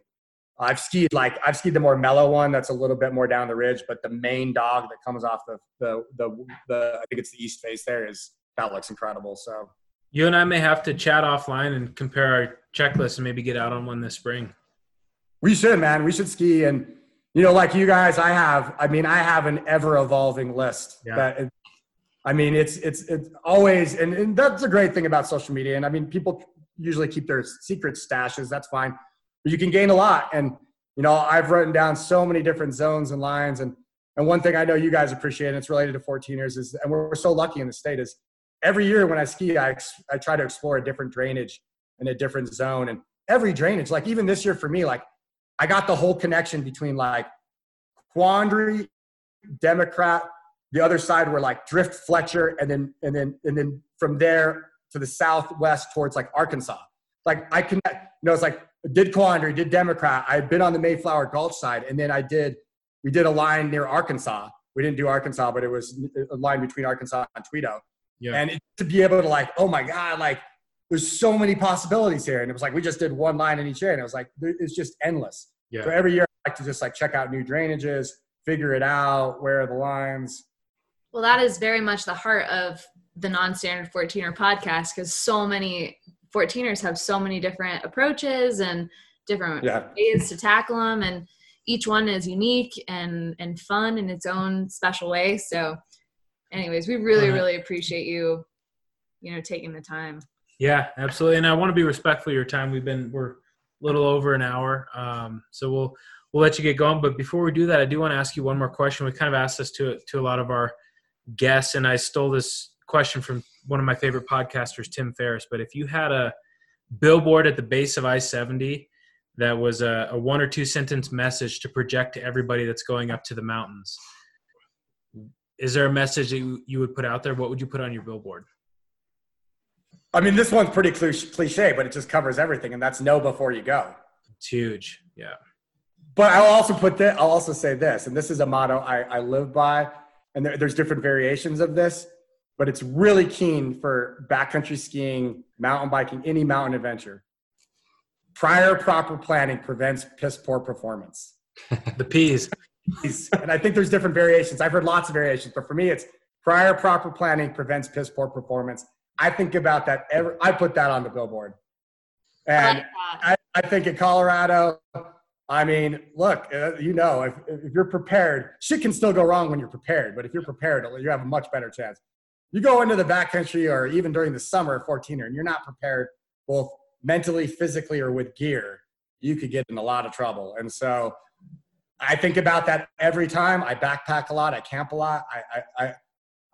I've skied like I've skied the more mellow one that's a little bit more down the ridge, but the main dog that comes off the the the, the I think it's the east face there is that looks incredible. So you and I may have to chat offline and compare our checklists and maybe get out on one this spring. We should, man. We should ski, and you know, like you guys, I have. I mean, I have an ever evolving list. Yeah. That, I mean, it's it's it's always, and, and that's a great thing about social media. And I mean, people usually keep their secret stashes. That's fine. But you can gain a lot. And, you know, I've written down so many different zones and lines. And, and one thing I know you guys appreciate, and it's related to fourteeners is, and we're, we're so lucky in the state is every year when I ski, I, ex, I try to explore a different drainage and a different zone, and every drainage, like even this year for me, like I got the whole connection between like Quandary, Democrat, the other side were like Drift Fletcher. And then, and then, and then from there, to the southwest towards like Arkansas. Like I connect, you know, it's like did Quandary, did Democrat. I've been on the Mayflower Gulch side. And then I did, we did a line near Arkansas. We didn't do Arkansas, but it was a line between Arkansas and Tweedo. Yeah. And it, to be able to like, oh my God, like there's so many possibilities here. And it was like, we just did one line in each area. And it was like, it's just endless. Yeah. So every year I like to just like check out new drainages, figure it out. Where are the lines? Well, that is very much the heart of the non-standard fourteener podcast, because so many fourteeners have so many different approaches and different yeah. ways to tackle them, and each one is unique and and fun in its own special way. So anyways, we really uh, really appreciate you you know taking the time. Yeah, absolutely. And I want to be respectful of your time. We've been we're a little over an hour, um so we'll we'll let you get going. But before we do that, I do want to ask you one more question. We kind of asked this to to a lot of our guests, and I stole this question from one of my favorite podcasters, Tim Ferriss. But if you had a billboard at the base of I seventy that was a, a one or two sentence message to project to everybody that's going up to the mountains, is there a message that you, you would put out there? What would you put on your billboard? I mean, this one's pretty cliche, but it just covers everything, and that's know before you go. It's huge. Yeah. But I'll also put that, I'll also say this, and this is a motto I, I live by, and there, there's different variations of this. But it's really keen for backcountry skiing, mountain biking, any mountain adventure. Prior proper planning prevents piss poor performance. The P's. And I think there's different variations. I've heard lots of variations, but for me, it's prior proper planning prevents piss poor performance. I think about that. Every, I put that on the billboard. And I, I think in Colorado, I mean, look, you know, if, if you're prepared, shit can still go wrong when you're prepared. But if you're prepared, you have a much better chance. You go into the backcountry or even during the summer fourteener and you're not prepared both mentally, physically, or with gear, you could get in a lot of trouble. And so I think about that every time. I backpack a lot. I camp a lot. I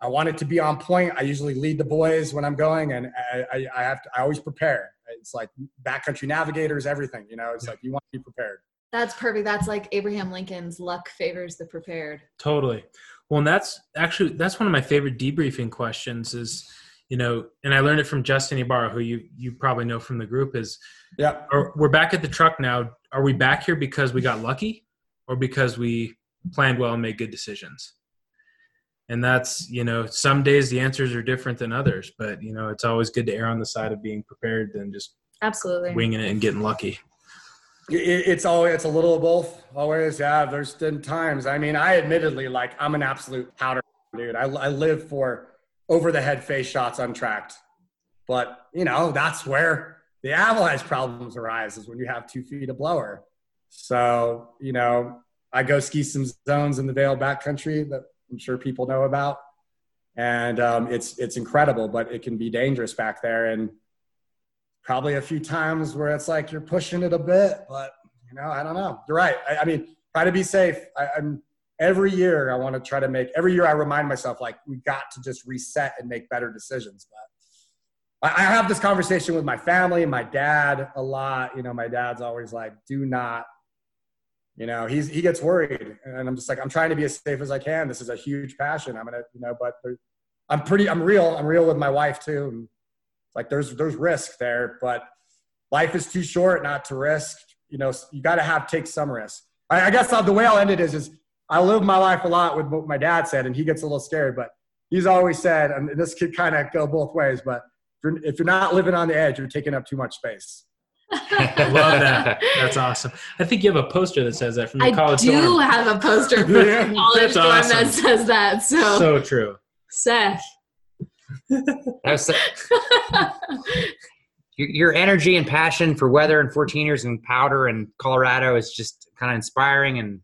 I I want it to be on point. I usually lead the boys when I'm going, and I, I, I have to, I always prepare. It's like backcountry navigators, everything, you know, it's like, you want to be prepared. That's perfect. That's like Abraham Lincoln's luck favors the prepared. Totally. Well, and that's actually, that's one of my favorite debriefing questions is, you know, and I learned it from Justin Ibarra, who you, you probably know from the group is, yeah, are, we're back at the truck now. Are we back here because we got lucky or because we planned well and made good decisions? And that's, you know, some days the answers are different than others, but, you know, it's always good to err on the side of being prepared than just absolutely winging it and getting lucky. It's always, it's a little of both always. Yeah. There's been times, I mean, I admittedly, like, I'm an absolute powder dude. I, I live for over the head face shots untracked, but you know, that's where the avalanche problems arise is when you have two feet of blower. So, you know, I go ski some zones in the Vail backcountry that I'm sure people know about. And um, it's, it's incredible, but it can be dangerous back there. And probably a few times where it's like, you're pushing it a bit, but you know, I don't know. You're right. I, I mean, try to be safe. I, I'm every year I want to try to make every year I remind myself, like, we got to just reset and make better decisions. But I, I have this conversation with my family, my dad a lot. You know, my dad's always like, do not, you know, he's, he gets worried, and I'm just like, I'm trying to be as safe as I can. This is a huge passion. I'm going to, you know, but I'm pretty, I'm real. I'm real with my wife too. And like, there's, there's risk there, but life is too short not to risk. You know, you got to have, take some risk. I, I guess the way I'll end it is, is I live my life a lot with what my dad said, and he gets a little scared, but he's always said, and this could kind of go both ways, but if you're, if you're not living on the edge, you're taking up too much space. I love that. That's awesome. I think you have a poster that says that from your college dorm. I do have a poster from yeah, the college dorm awesome. That says that. So, so true. Seth. That's a, your, your energy and passion for weather and fourteeners and powder and Colorado is just kind of inspiring, and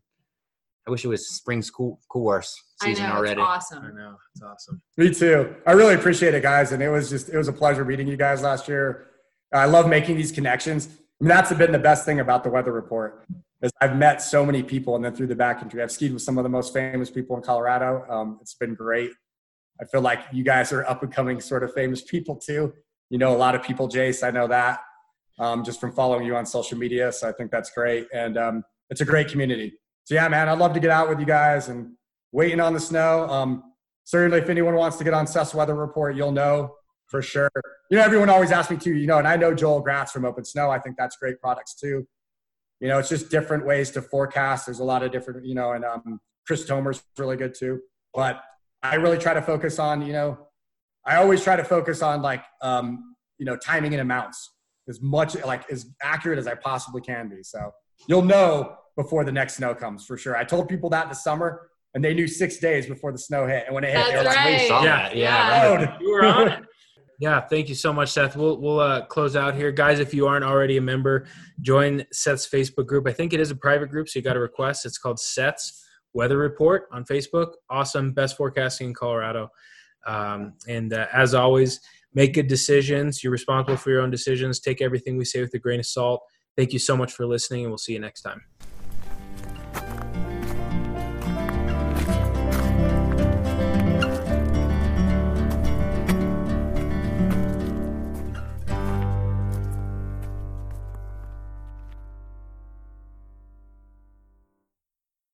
I wish it was spring school course season I know, already. It's awesome. I know. It's awesome. Me too. I really appreciate it, guys, and it was just it was a pleasure meeting you guys last year. I love making these connections. I mean, that's been the best thing about the weather report is I've met so many people, and then through the backcountry, I've skied with some of the most famous people in Colorado. Um, it's been great. I feel like you guys are up and coming sort of famous people too. You know, a lot of people, Jace, I know that um, just from following you on social media. So I think that's great. And um, it's a great community. So yeah, man, I'd love to get out with you guys and waiting on the snow. Um, certainly if anyone wants to get on Seth's Weather Report, you'll know for sure. You know, everyone always asks me too, you know, and I know Joel Gratz from Open Snow. I think that's great products too. You know, it's just different ways to forecast. There's a lot of different, you know, and um, Chris Tomer's really good too. But I really try to focus on, you know, I always try to focus on like, um, you know, timing and amounts as much, like as accurate as I possibly can be. So you'll know before the next snow comes for sure. I told people that in the summer, and they knew six days before the snow hit. And when it hit, they were like, we saw that. Yeah, you were on it. Yeah, thank you so much, Seth. We'll we'll uh, close out here. Guys, if you aren't already a member, join Seth's Facebook group. I think it is a private group, so you got to request. It's called Seth's Weather Report on Facebook. Awesome. Best forecasting in Colorado. Um, and uh, as always, make good decisions. You're responsible for your own decisions. Take everything we say with a grain of salt. Thank you so much for listening, and we'll see you next time.